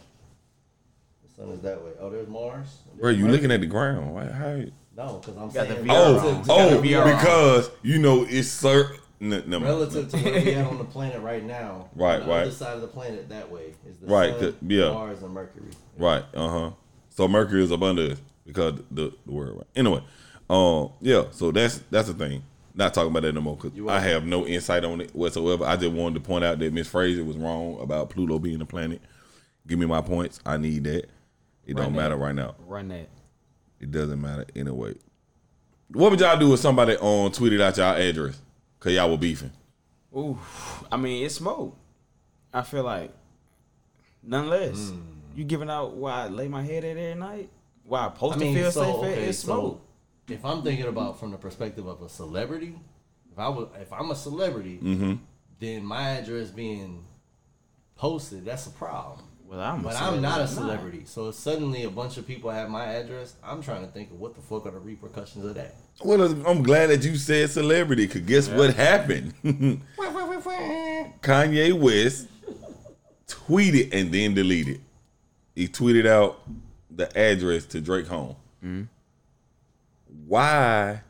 Sun is that way. Oh, there's Mars. Bro, you looking at the ground. Why? No, because I'm saying... because, you know, it's certain... Relative to where we at on the planet right now. Right, on right. The other side of the planet that way is the sun, Mars, and Mercury. Right, uh-huh. So Mercury is up under us because the word right. Anyway, so that's the thing. Not talking about that no more because I have no insight on it whatsoever. I just wanted to point out that Miss Fraser was wrong about Pluto being a planet. Give me my points. I need that. It don't matter right now. Run that. It doesn't matter anyway. What would y'all do if somebody tweeted out y'all address? Because y'all were beefing. Ooh. I mean, it's smoke. I feel like. Nonetheless. You giving out why I lay my head at every night? Why I post to feel safe? It's smoke. So if I'm thinking about from the perspective of a celebrity, if I'm a celebrity, then my address being posted, that's a problem. Well, I'm not a celebrity, so if suddenly a bunch of people have my address, I'm trying to think of what the fuck are the repercussions of that. Well, I'm glad that you said celebrity, because guess what happened? Kanye West tweeted and then deleted. He tweeted out the address to Drake home. Mm-hmm. Why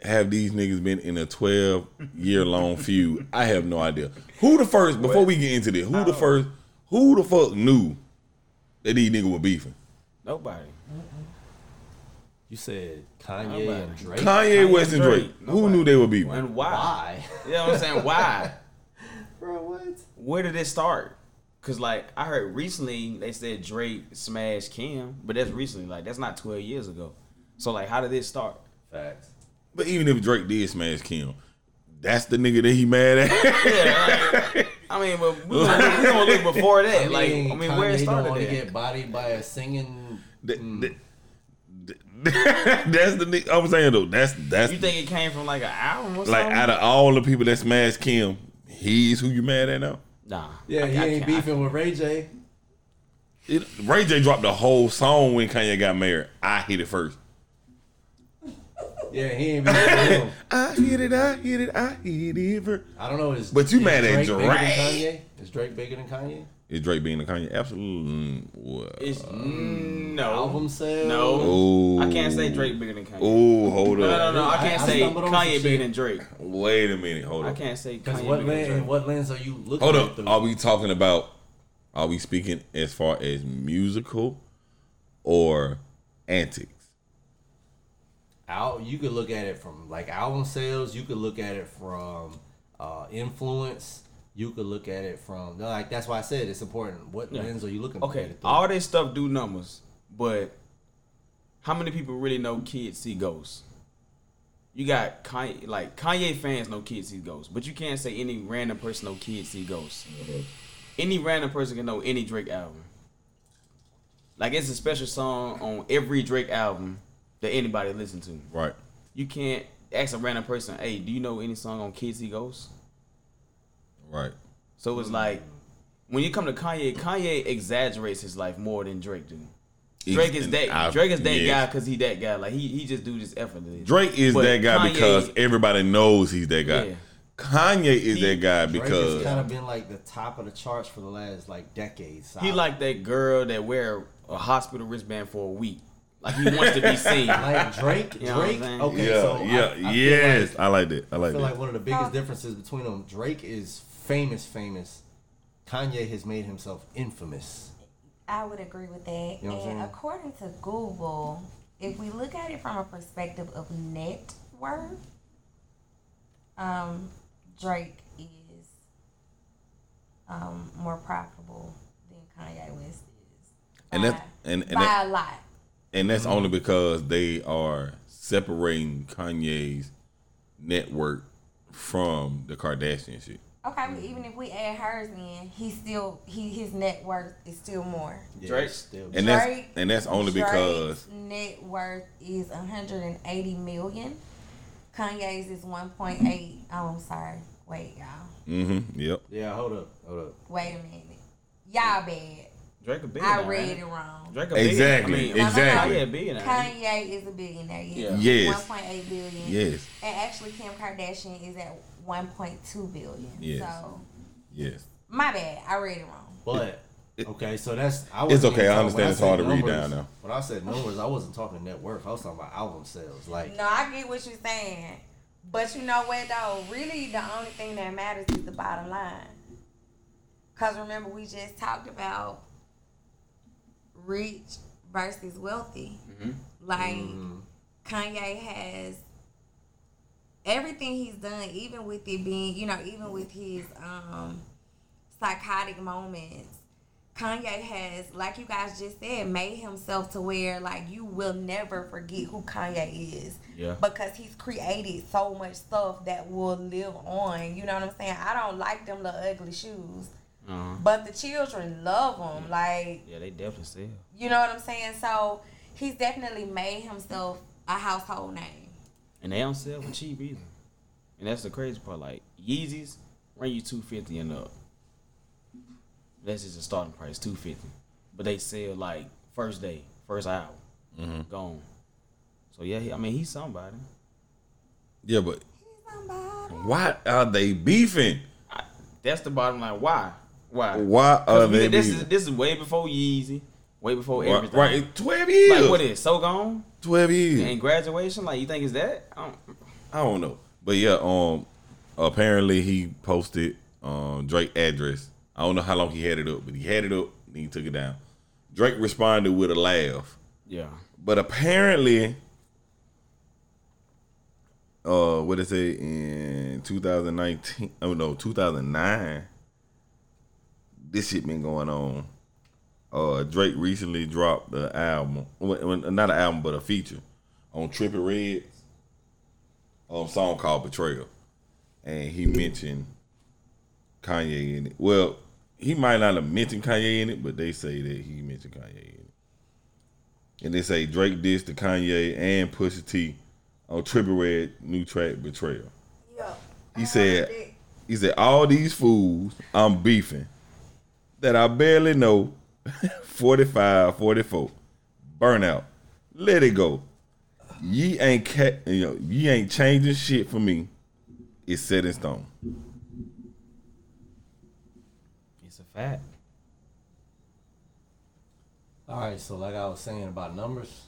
have these niggas been in a 12-year-long feud? I have no idea. Who the fuck knew that these niggas were beefing? Nobody. You said Kanye and Drake? Kanye West and Drake. Who knew they were beefing? And why? You know what I'm saying? Why? Bro, what? Where did it start? Because, like, I heard recently they said Drake smashed Kim, but that's recently. Like, that's not 12 years ago. So, like, how did this start? Facts. But even if Drake did smash Kim, that's the nigga that he mad at. But we don't look before that. Where it started. Don't want to get bodied by a singing. That's the nigga. I'm saying though, that's. You think it came from like an album or something? Like out of all the people that smashed Kim, he's who you mad at now? Nah. Yeah, he ain't beefing with Ray J. Ray J dropped the whole song when Kanye got married. I hit it first. Yeah, he ain't been. I hit it. I don't know. But you mad at Drake? Is Drake bigger than Kanye? Is Drake bigger than Kanye? Absolutely. No. Album sales? No. Ooh. I can't say Drake bigger than Kanye. Oh, hold up. No. I can't say Kanye bigger than Drake. Wait a minute. Hold up. I can't say Kanye bigger than Drake. What lens are you looking at? Hold up. Are we speaking as far as musical or antics? You could look at it from like album sales. You could look at it from influence. You could look at it from that's why I said it's important. What lens are you looking for? Okay, all this stuff do numbers, but how many people really know kids see ghosts? You got Kanye, Kanye fans know kids see ghosts, but you can't say any random person know kids see ghosts. any random person can know any Drake album. Like, it's a special song on every Drake album that anybody listen to. Right. You can't ask a random person, hey, do you know any song on Kids He Ghosts? Right. So it's like, when you come to Kanye, Kanye exaggerates his life more than Drake do. Drake is that guy because he that guy. Like, he just do this effortlessly. Drake is but that guy Kanye, because everybody knows he's that guy. Yeah. Kanye is that guy because he's kind of been like the top of the charts for the last like decades. Solid. He like that girl that wear a hospital wristband for a week. Like, he wants to be seen. Like Drake, you know Drake. Okay, yeah, so I feel like one of the biggest differences between them. Drake is famous. Kanye has made himself infamous. I would agree with that. You know what I'm saying? According to Google, if we look at it from a perspective of net worth, Drake is more profitable than Kanye West is. And that's a lot. And that's only because they are separating Kanye's network from the Kardashian shit. Okay, but even if we add hers in, his net worth is still more. Yeah, Drake's because net worth is $180 million. Kanye's is 1.8. Oh, I'm sorry. Wait, y'all. Mm-hmm. Yep. Yeah. Hold up. Wait a minute. Y'all bad. Drake a billionaire. I read it wrong. Drake a billionaire. Kanye is a billionaire. Yeah. Yes. 1.8 billion. Yes. And actually, Kim Kardashian is at 1.2 billion. Yes. So. Yes. My bad. I read it wrong. But okay, so that's. It's okay. I understand. It's hard to read down now. When I said numbers, I wasn't talking net worth. I was talking about album sales. Like. No, I get what you're saying, but you know what though? Really, the only thing that matters is the bottom line. Cause remember, we just talked about rich versus wealthy. Mm-hmm. Like Kanye has everything he's done, even with it being, you know, even with his psychotic moments. Kanye has, like you guys just said, made himself to where, like, you will never forget who Kanye is. Yeah. Because he's created so much stuff that will live on. You know what I'm saying? I don't like them little ugly shoes. Uh-huh. But the children love them. Like, yeah, they definitely sell. You know what I'm saying? So he's definitely made himself a household name. And they don't sell for cheap either. And that's the crazy part. Like, Yeezys run you $250 and up. That's just the starting price, $250. But they sell like first day, first hour, gone. So yeah, he's somebody. Yeah, but why are they beefing? That's the bottom line. Why? Why are they? This is way before Yeezy, way before everything. Right, 12 years. Like, what is So Gone? 12 years. And Graduation. Like, you think it's that? I don't know. But yeah, apparently he posted Drake address. I don't know how long he had it up, but he had it up, then he took it down. Drake responded with a laugh. Yeah. But apparently, what did it say in 2019? Oh, no, 2009. This shit been going on. Drake recently dropped the album. Well, not an album, but a feature on Trippie Red's song called Betrayal. And he mentioned Kanye in it. Well, he might not have mentioned Kanye in it, but they say that he mentioned Kanye in it. And they say Drake dissed to Kanye and Pusha T on Trippie Red new track Betrayal. Yeah, he said all these fools I'm beefing that I barely know. 44 Burnout. Let it go. Ye ain't changing shit for me. It's set in stone. Fact. All right, so like I was saying about numbers,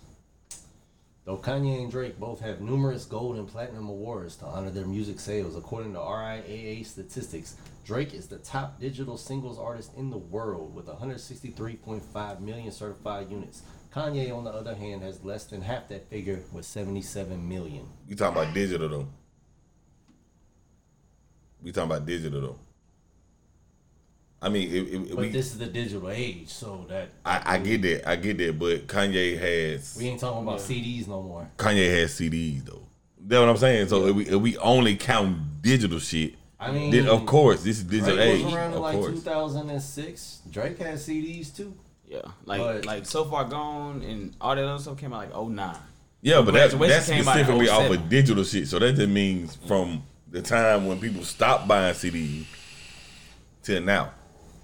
though Kanye and Drake both have numerous gold and platinum awards to honor their music sales. According to RIAA statistics, Drake is the top digital singles artist in the world with 163.5 million certified units. Kanye, on the other hand, has less than half that figure with 77 million. We talking about digital though. I mean, this is the digital age, so that I get that, but Kanye has. We ain't talking about CDs no more. Kanye has CDs though. That's what I'm saying. So if we only count digital shit, I mean, of course, this is digital age. It was around like 2006. Drake had CDs too. Yeah, like So Far Gone and all that other stuff came out like 09. Yeah, but that's specifically off of digital shit. So that just means from the time when people stopped buying CDs till now.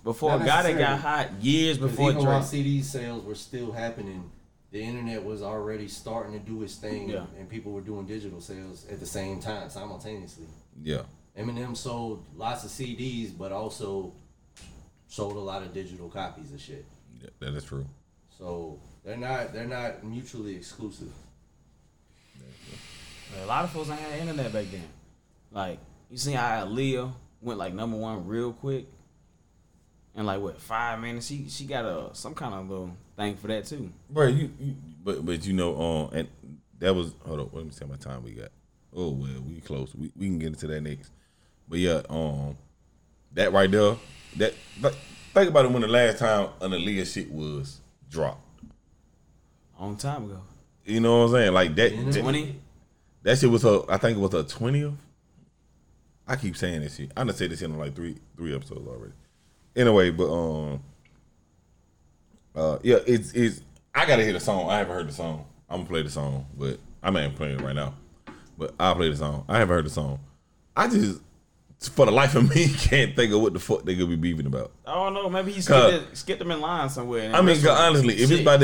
Before a guy that got hot years before Drake. Even while CD sales were still happening, the internet was already starting to do its thing, yeah. And people were doing digital sales at the same time, simultaneously. Yeah. Eminem sold lots of CDs, but also sold a lot of digital copies of shit. Yeah, that is true. So they're not mutually exclusive. A lot of folks ain't had internet back then. Like, you see how Aaliyah went like #1 real quick. And like what, 5 minutes? She got some kind of little thing for that too. Bro, but you know, and that was, hold on, let me see how much time we got. Oh well, we close. We can get into that next. But yeah, that right there, that think about it, when the last time an Aaliyah shit was dropped. Long time ago. You know what I'm saying? Like that. 20. That shit was her. I think it was her 20th. I keep saying this shit. I done said this shit on like three episodes already. Anyway, but yeah, it's I gotta hear the song. I haven't heard the song. I'm gonna play the song, but I'm not even playing it right now. But I'll play the song. I haven't heard the song. I just, for the life of me, can't think of what the fuck they could be beefing about. I don't know. Maybe he skipped them in line somewhere. I mean, honestly, if it's about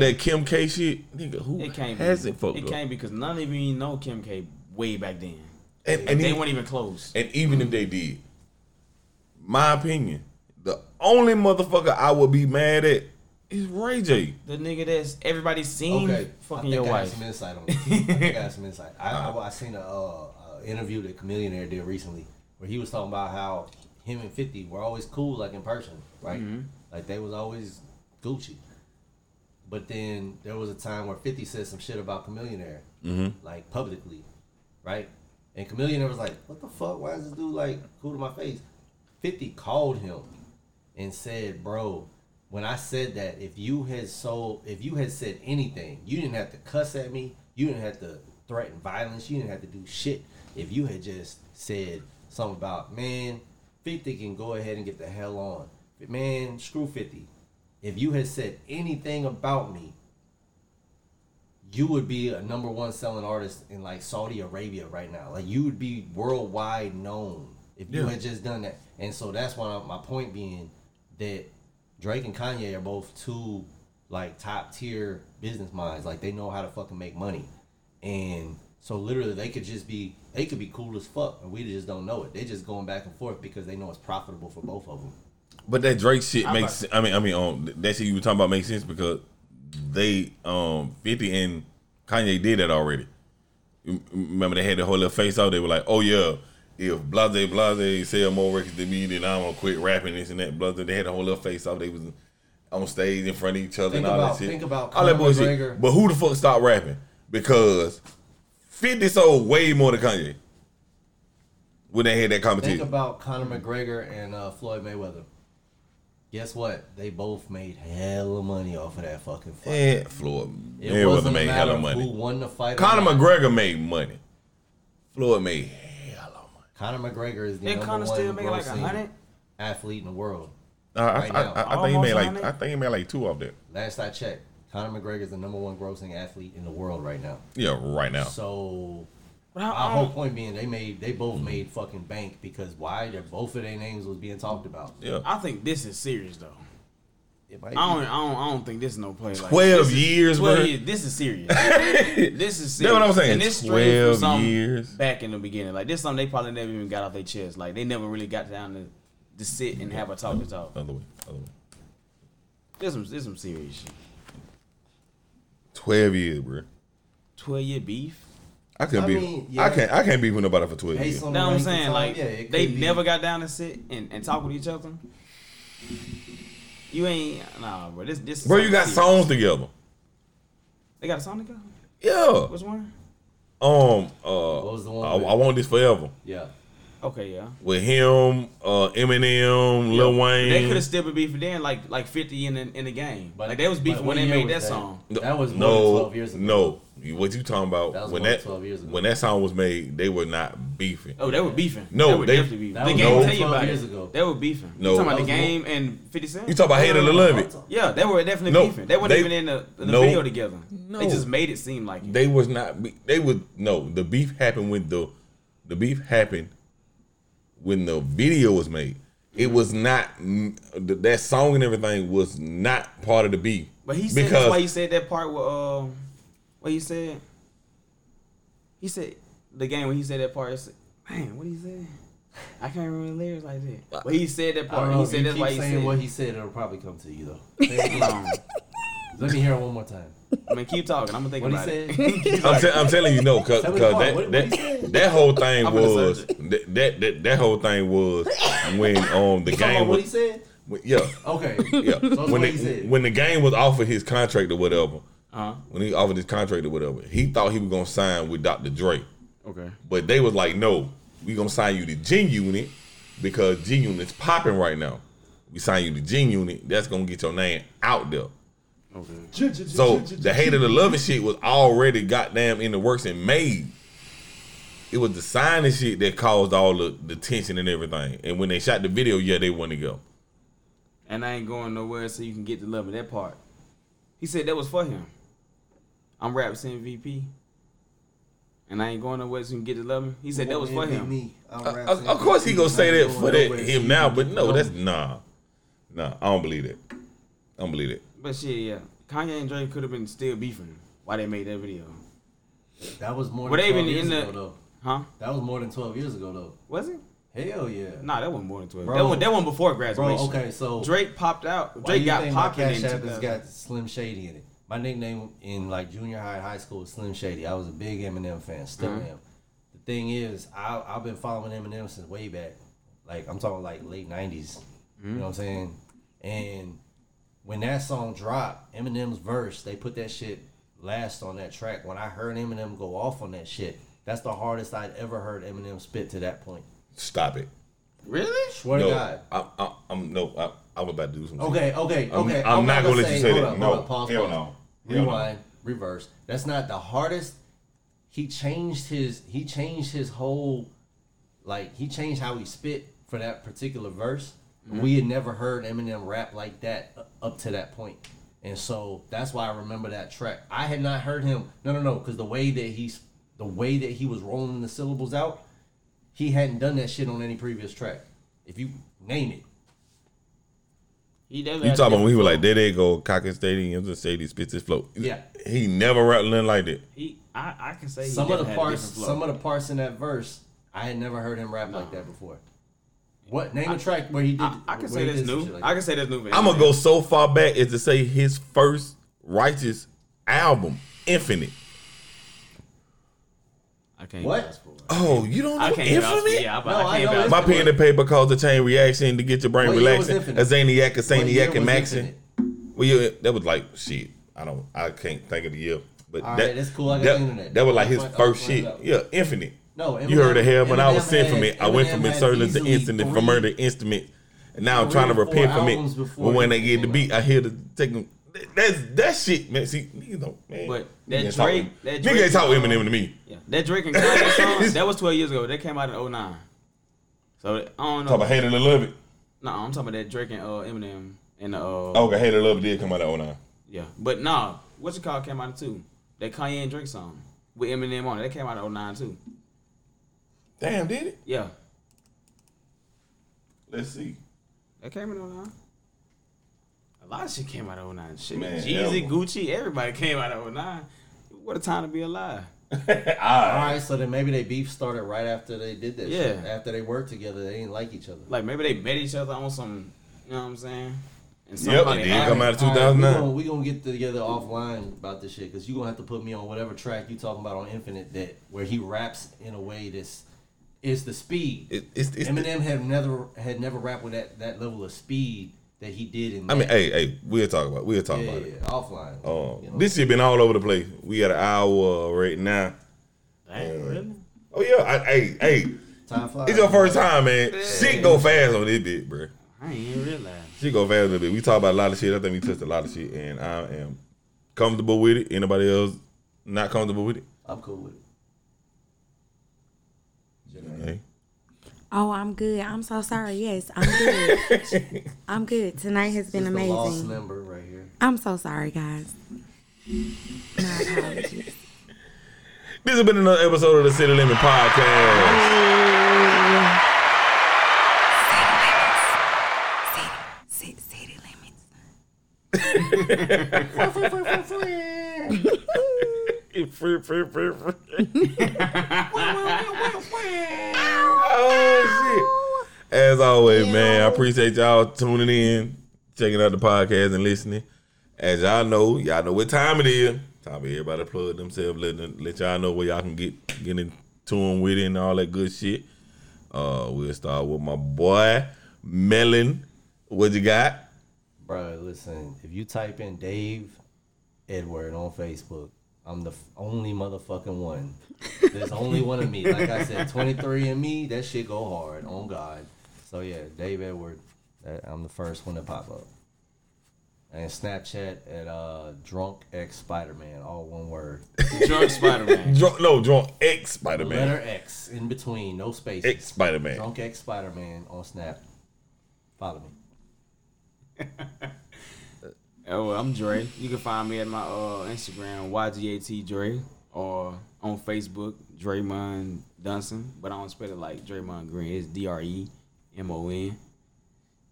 that Kim K shit, nigga, who hasn't fucked up? It can't be, because none of you know Kim K way back then. And they weren't even close. And even if they did, my opinion, the only motherfucker I would be mad at is Ray J. The nigga that's everybody's seen, okay, fucking your wife. I think I got some insight. I seen a interview that Chamillionaire did recently where he was talking about how him and 50 were always cool, like in person, right? Mm-hmm. Like they was always Gucci. But then there was a time where 50 said some shit about Chamillionaire, mm-hmm. like publicly, right? And Chamillionaire was like, "What the fuck? Why is this dude like cool to my face?" 50 called him and said, "Bro, when I said that, if you had said anything, you didn't have to cuss at me, you didn't have to threaten violence, you didn't have to do shit. If you had just said something about, man, 50 can go ahead and get the hell on. Man, screw 50. If you had said anything about me, you would be a #1 selling artist in like Saudi Arabia right now. Like you would be worldwide known if you had just done that." And so that's why my point being that Drake and Kanye are both two like top tier business minds. Like they know how to fucking make money, and so literally they could be cool as fuck, and we just don't know it. They just going back and forth because they know it's profitable for both of them. But that Drake shit makes sense. I mean, that shit you were talking about makes sense because they 50 and Kanye did that already. Remember they had the whole little face off. They were like, "Oh yeah, if Blase sell more records than me, then I'm gonna quit rapping this and that." Blase, they had a whole little face off. They was on stage in front of each other and all that shit. Think about all that bullshit. But who the fuck stopped rapping? Because 50 sold way more than Kanye when they had that competition. Think about Conor McGregor and Floyd Mayweather. Guess what? They both made hella money off of that fucking fight. Yeah, Floyd Mayweather made hella money. Who won the fight? Conor McGregor made money. Floyd made Conor McGregor is the #1 grossing like athlete in the world. I think he made like 2 off that. Last I checked, Conor McGregor is the #1 grossing athlete in the world right now. Yeah, right now. So my whole point being, they both made fucking bank because why? They're both of their names was being talked about. Yeah, I think this is serious though. I don't think this is no play. Like 12 years, bro. This is serious. This is serious. That's what I'm saying. And this 12 years back in the beginning, like this is something they probably never even got off their chest. Like they never really got down to sit and have a talk to talk. Other way. This some serious shit. 12 years, bro. 12 year beef. I can't beef with nobody for 12 years. You know what I'm saying? Like they never got down to sit and talk with each other. You ain't nah, bro. This. Bro, you got songs together. They got a song together. Yeah. Which one? What was the one? I Want This Forever. Yeah. Okay, yeah. With him, Eminem, Lil Wayne. They could have still been beefing then, like 50 in the game. But like they was beefing when they made that song. That was more than 12 years ago. No, what you talking about? That was when that 12 years ago. When that song was made, they were not beefing. Oh, they were beefing. No, they were definitely beefing. The Game tell you about it. They were beefing. No, you talking about The Game and 50 Cent? You talking about Hate It or Love It? Yeah, they were definitely beefing. They weren't even in the video together. No, they just made it seem like it. They was not. They would no. The beef happened with the. The beef happened when the video was made. It was not, that song and everything was not part of the beef. But he said, because that's why he said that part with, what he said, The Game when he said that part, he said, man, what he said? I can't remember the lyrics like that. But he said that part, he said that's why he said. If you keep saying what he said, it'll probably come to you though. Let me hear it one more time. I mean, keep talking. I'm gonna think what about it. I'm telling you, no, because that whole thing was that whole thing was when The Game. What he said? Yeah. Okay. Yeah. So when The Game was offered his contract or whatever, when he offered his contract or whatever, he thought he was gonna sign with Dr. Dre. Okay. But they was like, no, we gonna sign you to G Unit because G Unit's popping right now. We sign you to G Unit. That's gonna get your name out there. Okay. So the Hate It or Love It shit was already goddamn in the works and made. It was the signing shit that caused all the tension and everything. And when they shot the video, yeah, they wanted to go. And I ain't going nowhere so you can get to love of that part. He said that was for him. I'm Raps MVP. And I ain't going nowhere so you can get to love him. He said that was for him. Of course he gonna say that for that him now, but no, that's nah. I don't believe that. But shit, yeah, Kanye and Dre could have been still beefing while they made that video. That was more than 12 years ago, though. Huh? That was more than 12 years ago, though. Was it? Hell yeah. Nah, that wasn't more than 12. Bro, that one before graduation. Bro, okay, so Drake popped out. Drake got popular. Cash App has got Slim Shady in it. My nickname in like junior high, high school was Slim Shady. I was a big Eminem fan, still am. The thing is, I've been following Eminem since way back. Like I'm talking like late 90s. You know what I'm saying? And when that song dropped, Eminem's verse, they put that shit last on that track. When I heard Eminem go off on that shit, that's the hardest I'd ever heard Eminem spit to that point. Stop it. Really? Swear to God. I'm about to do some shit. Okay. I'm not going to let you say that. Pause. Hell no. Rewind. Reverse. That's not the hardest. He changed his whole, like, he changed how he spit for that particular verse. We had never heard Eminem rap like that up to that point. And so that's why I remember that track. I had not heard him. No, because the way that he was rolling the syllables out, he hadn't done that shit on any previous track. If you name it. You talking about when he was like, there they go, cocking stadiums and Sadie spits his flow. Yeah. He never rapped nothing like that. I can say some of the parts in that verse, I had never heard him rap like that before. What name a track where he did? I can say that's new. I can say that's new. I'm gonna go so far back as to say his first Righteous album, Infinite. I can't. What? Oh, you don't know Infinite? Yeah, I can't. My pen and paper caused a chain reaction to get your brain relaxing. A Zaniac, a Saniac, and Maxin. Well, yeah, that was like shit. I can't think of the year, but that's cool. I got the internet. That was like his first shit. Yeah, Infinite. No, you heard of hell, but I was sent from it. I went from insolence to incident, from murder to instrument, and now I'm trying to repent from it. But when they get the beat, I hear the taking. That's that shit, man. See, you know, man. But that Drake nigga ain't talk Eminem to me. Yeah, that Drake and Kanye song that was 12 years ago. That came out in 09. So I don't know. Talk about Hate It or Love It. No, I'm talking about that Drake and Eminem and okay, Hate It or Love It did come out in 09. Yeah, but nah, what's it called? Came out in 2002. That Kanye and Drake song with Eminem on it. That came out in 09 too. Damn, did it? Yeah. Let's see. That came out of 09. A lot of shit came out of 09. Shit, man, Jeezy, Gucci, everybody came out of 09. What a time to be alive. All right, so then maybe they beef started right after they did that shit. After they worked together, they didn't like each other. Like, maybe they met each other on some, you know what I'm saying? And it did come out of 2009. Right, we're going to get together offline about this shit, because you're going to have to put me on whatever track you talking about on Infinite that where he raps in a way that's... It's the speed. It's Eminem had never rapped with that level of speed that he did in. I mean, hey, we'll talk about it offline. This shit been all over the place. We at an hour right now. Dang, really? Oh yeah, hey, Time flies. It's your first time, man. Yeah. Shit go fast on this bitch, bro. I ain't even realize. Shit go fast on this bitch. We talk about a lot of shit. I think we touched a lot of shit, and I am comfortable with it. Anybody else not comfortable with it? I'm cool with it. Janae. Oh, I'm good. I'm so sorry. Yes, I'm good. I'm good. Tonight has been amazing. The lost limber right here. I'm so sorry, guys. My apologies. This has been another episode of the City Limit Podcast. City Limits. Oh, shit. As always, man, I appreciate y'all tuning in, checking out the podcast and listening. As y'all know what time it is. Time for everybody to plug themselves, let y'all know where y'all can get into them with it and all that good shit. We'll start with my boy, Melon. What you got? Bro, listen, if you type in Dave Edward on Facebook, I'm the only motherfucking one. There's only one of me. Like I said, 23 and me, that shit go hard. On God. So, yeah, Dave Edward. I'm the first one to pop up. And Snapchat at Drunk X Spider-Man. All one word. Drunk Spider-Man. Drunk X Spider-Man. Letter X in between. No spaces. X Spider-Man. Drunk X Spider-Man on Snap. Follow me. Oh, I'm Dre. You can find me at my Instagram, YGATDre, or on Facebook, Draymond Dunson. But I don't spell it like Draymond Green. It's DREMON.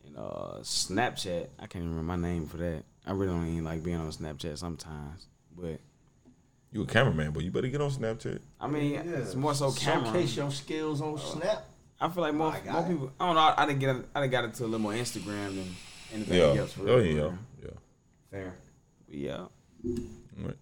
And Snapchat, I can't remember my name for that. I really don't even like being on Snapchat sometimes. But you a cameraman, but you better get on Snapchat. I mean, it's more so camera. Showcase your skills on Snap. I feel like more people. I don't know. I done got into a little more Instagram than anything else. For yeah. There. Yeah. Right.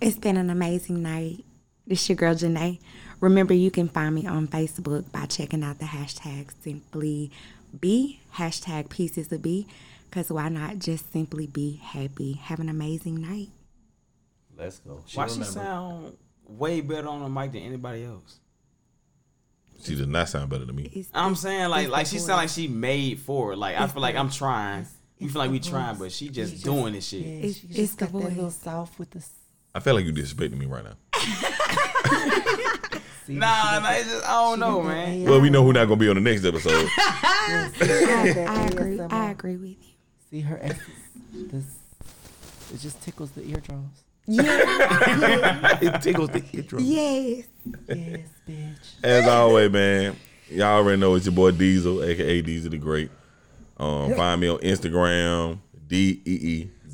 It's been an amazing night. This your girl, Janae. Remember, you can find me on Facebook by checking out the hashtag Simply Be, hashtag Pieces of B, because why not just simply be happy? Have an amazing night. Let's go. Why she sound way better on the mic than anybody else? She does not sound better than me. I'm saying, like she sound like she made for it. Like, I feel like I'm trying. You feel like we trying, but she just doing this shit. Yeah, she just got that little soft with the... I feel like you disrespecting me right now. See, nah, it's just, I don't know, man. Well, we know who's not going to be on the next episode. I agree. I agree with you. See, her exes, it just tickles the eardrums. Yeah. It tickles the eardrums. Yes. Yes, bitch. As always, man, y'all already know it's your boy Diesel, a.k.a. Diesel the Great. Find me on Instagram,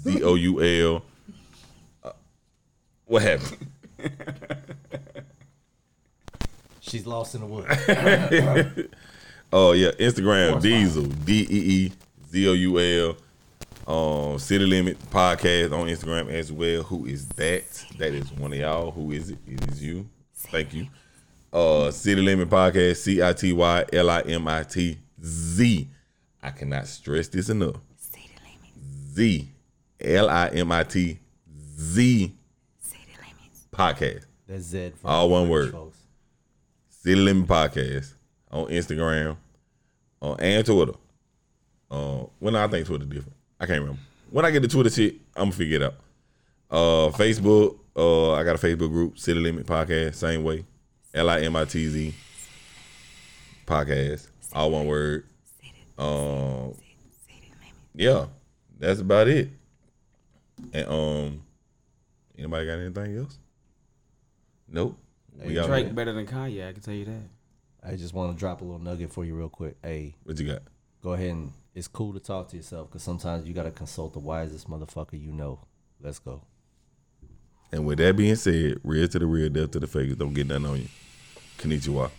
DEEZOUL. What happened? She's lost in the woods. Oh, yeah. Instagram, Diesel, DEEZOUL. City Limit Podcast on Instagram as well. Who is that? That is one of y'all. Who is it? It is you. Thank you. City Limit Podcast, CITYLIMITZ. I cannot stress this enough. City Limits. ZLIMITZ. City Limits. Podcast. That's Z. All one word. Folks. City Limit Podcast on Instagram, and Twitter. I think Twitter's different. I can't remember. When I get to Twitter shit, I'm gonna figure it out. Facebook. I got a Facebook group, City Limit Podcast. Same way. LIMITZ. Podcast. All one word. Yeah, that's about it. And anybody got anything else? Nope. Hey, Drake better than Kanye, I can tell you that. I just want to drop a little nugget for you real quick. Hey, what you got? Go ahead and it's cool to talk to yourself because sometimes you got to consult the wisest motherfucker you know. Let's go. And with that being said, real to the real, death to the fakers. Don't get nothing on you. Konnichiwa.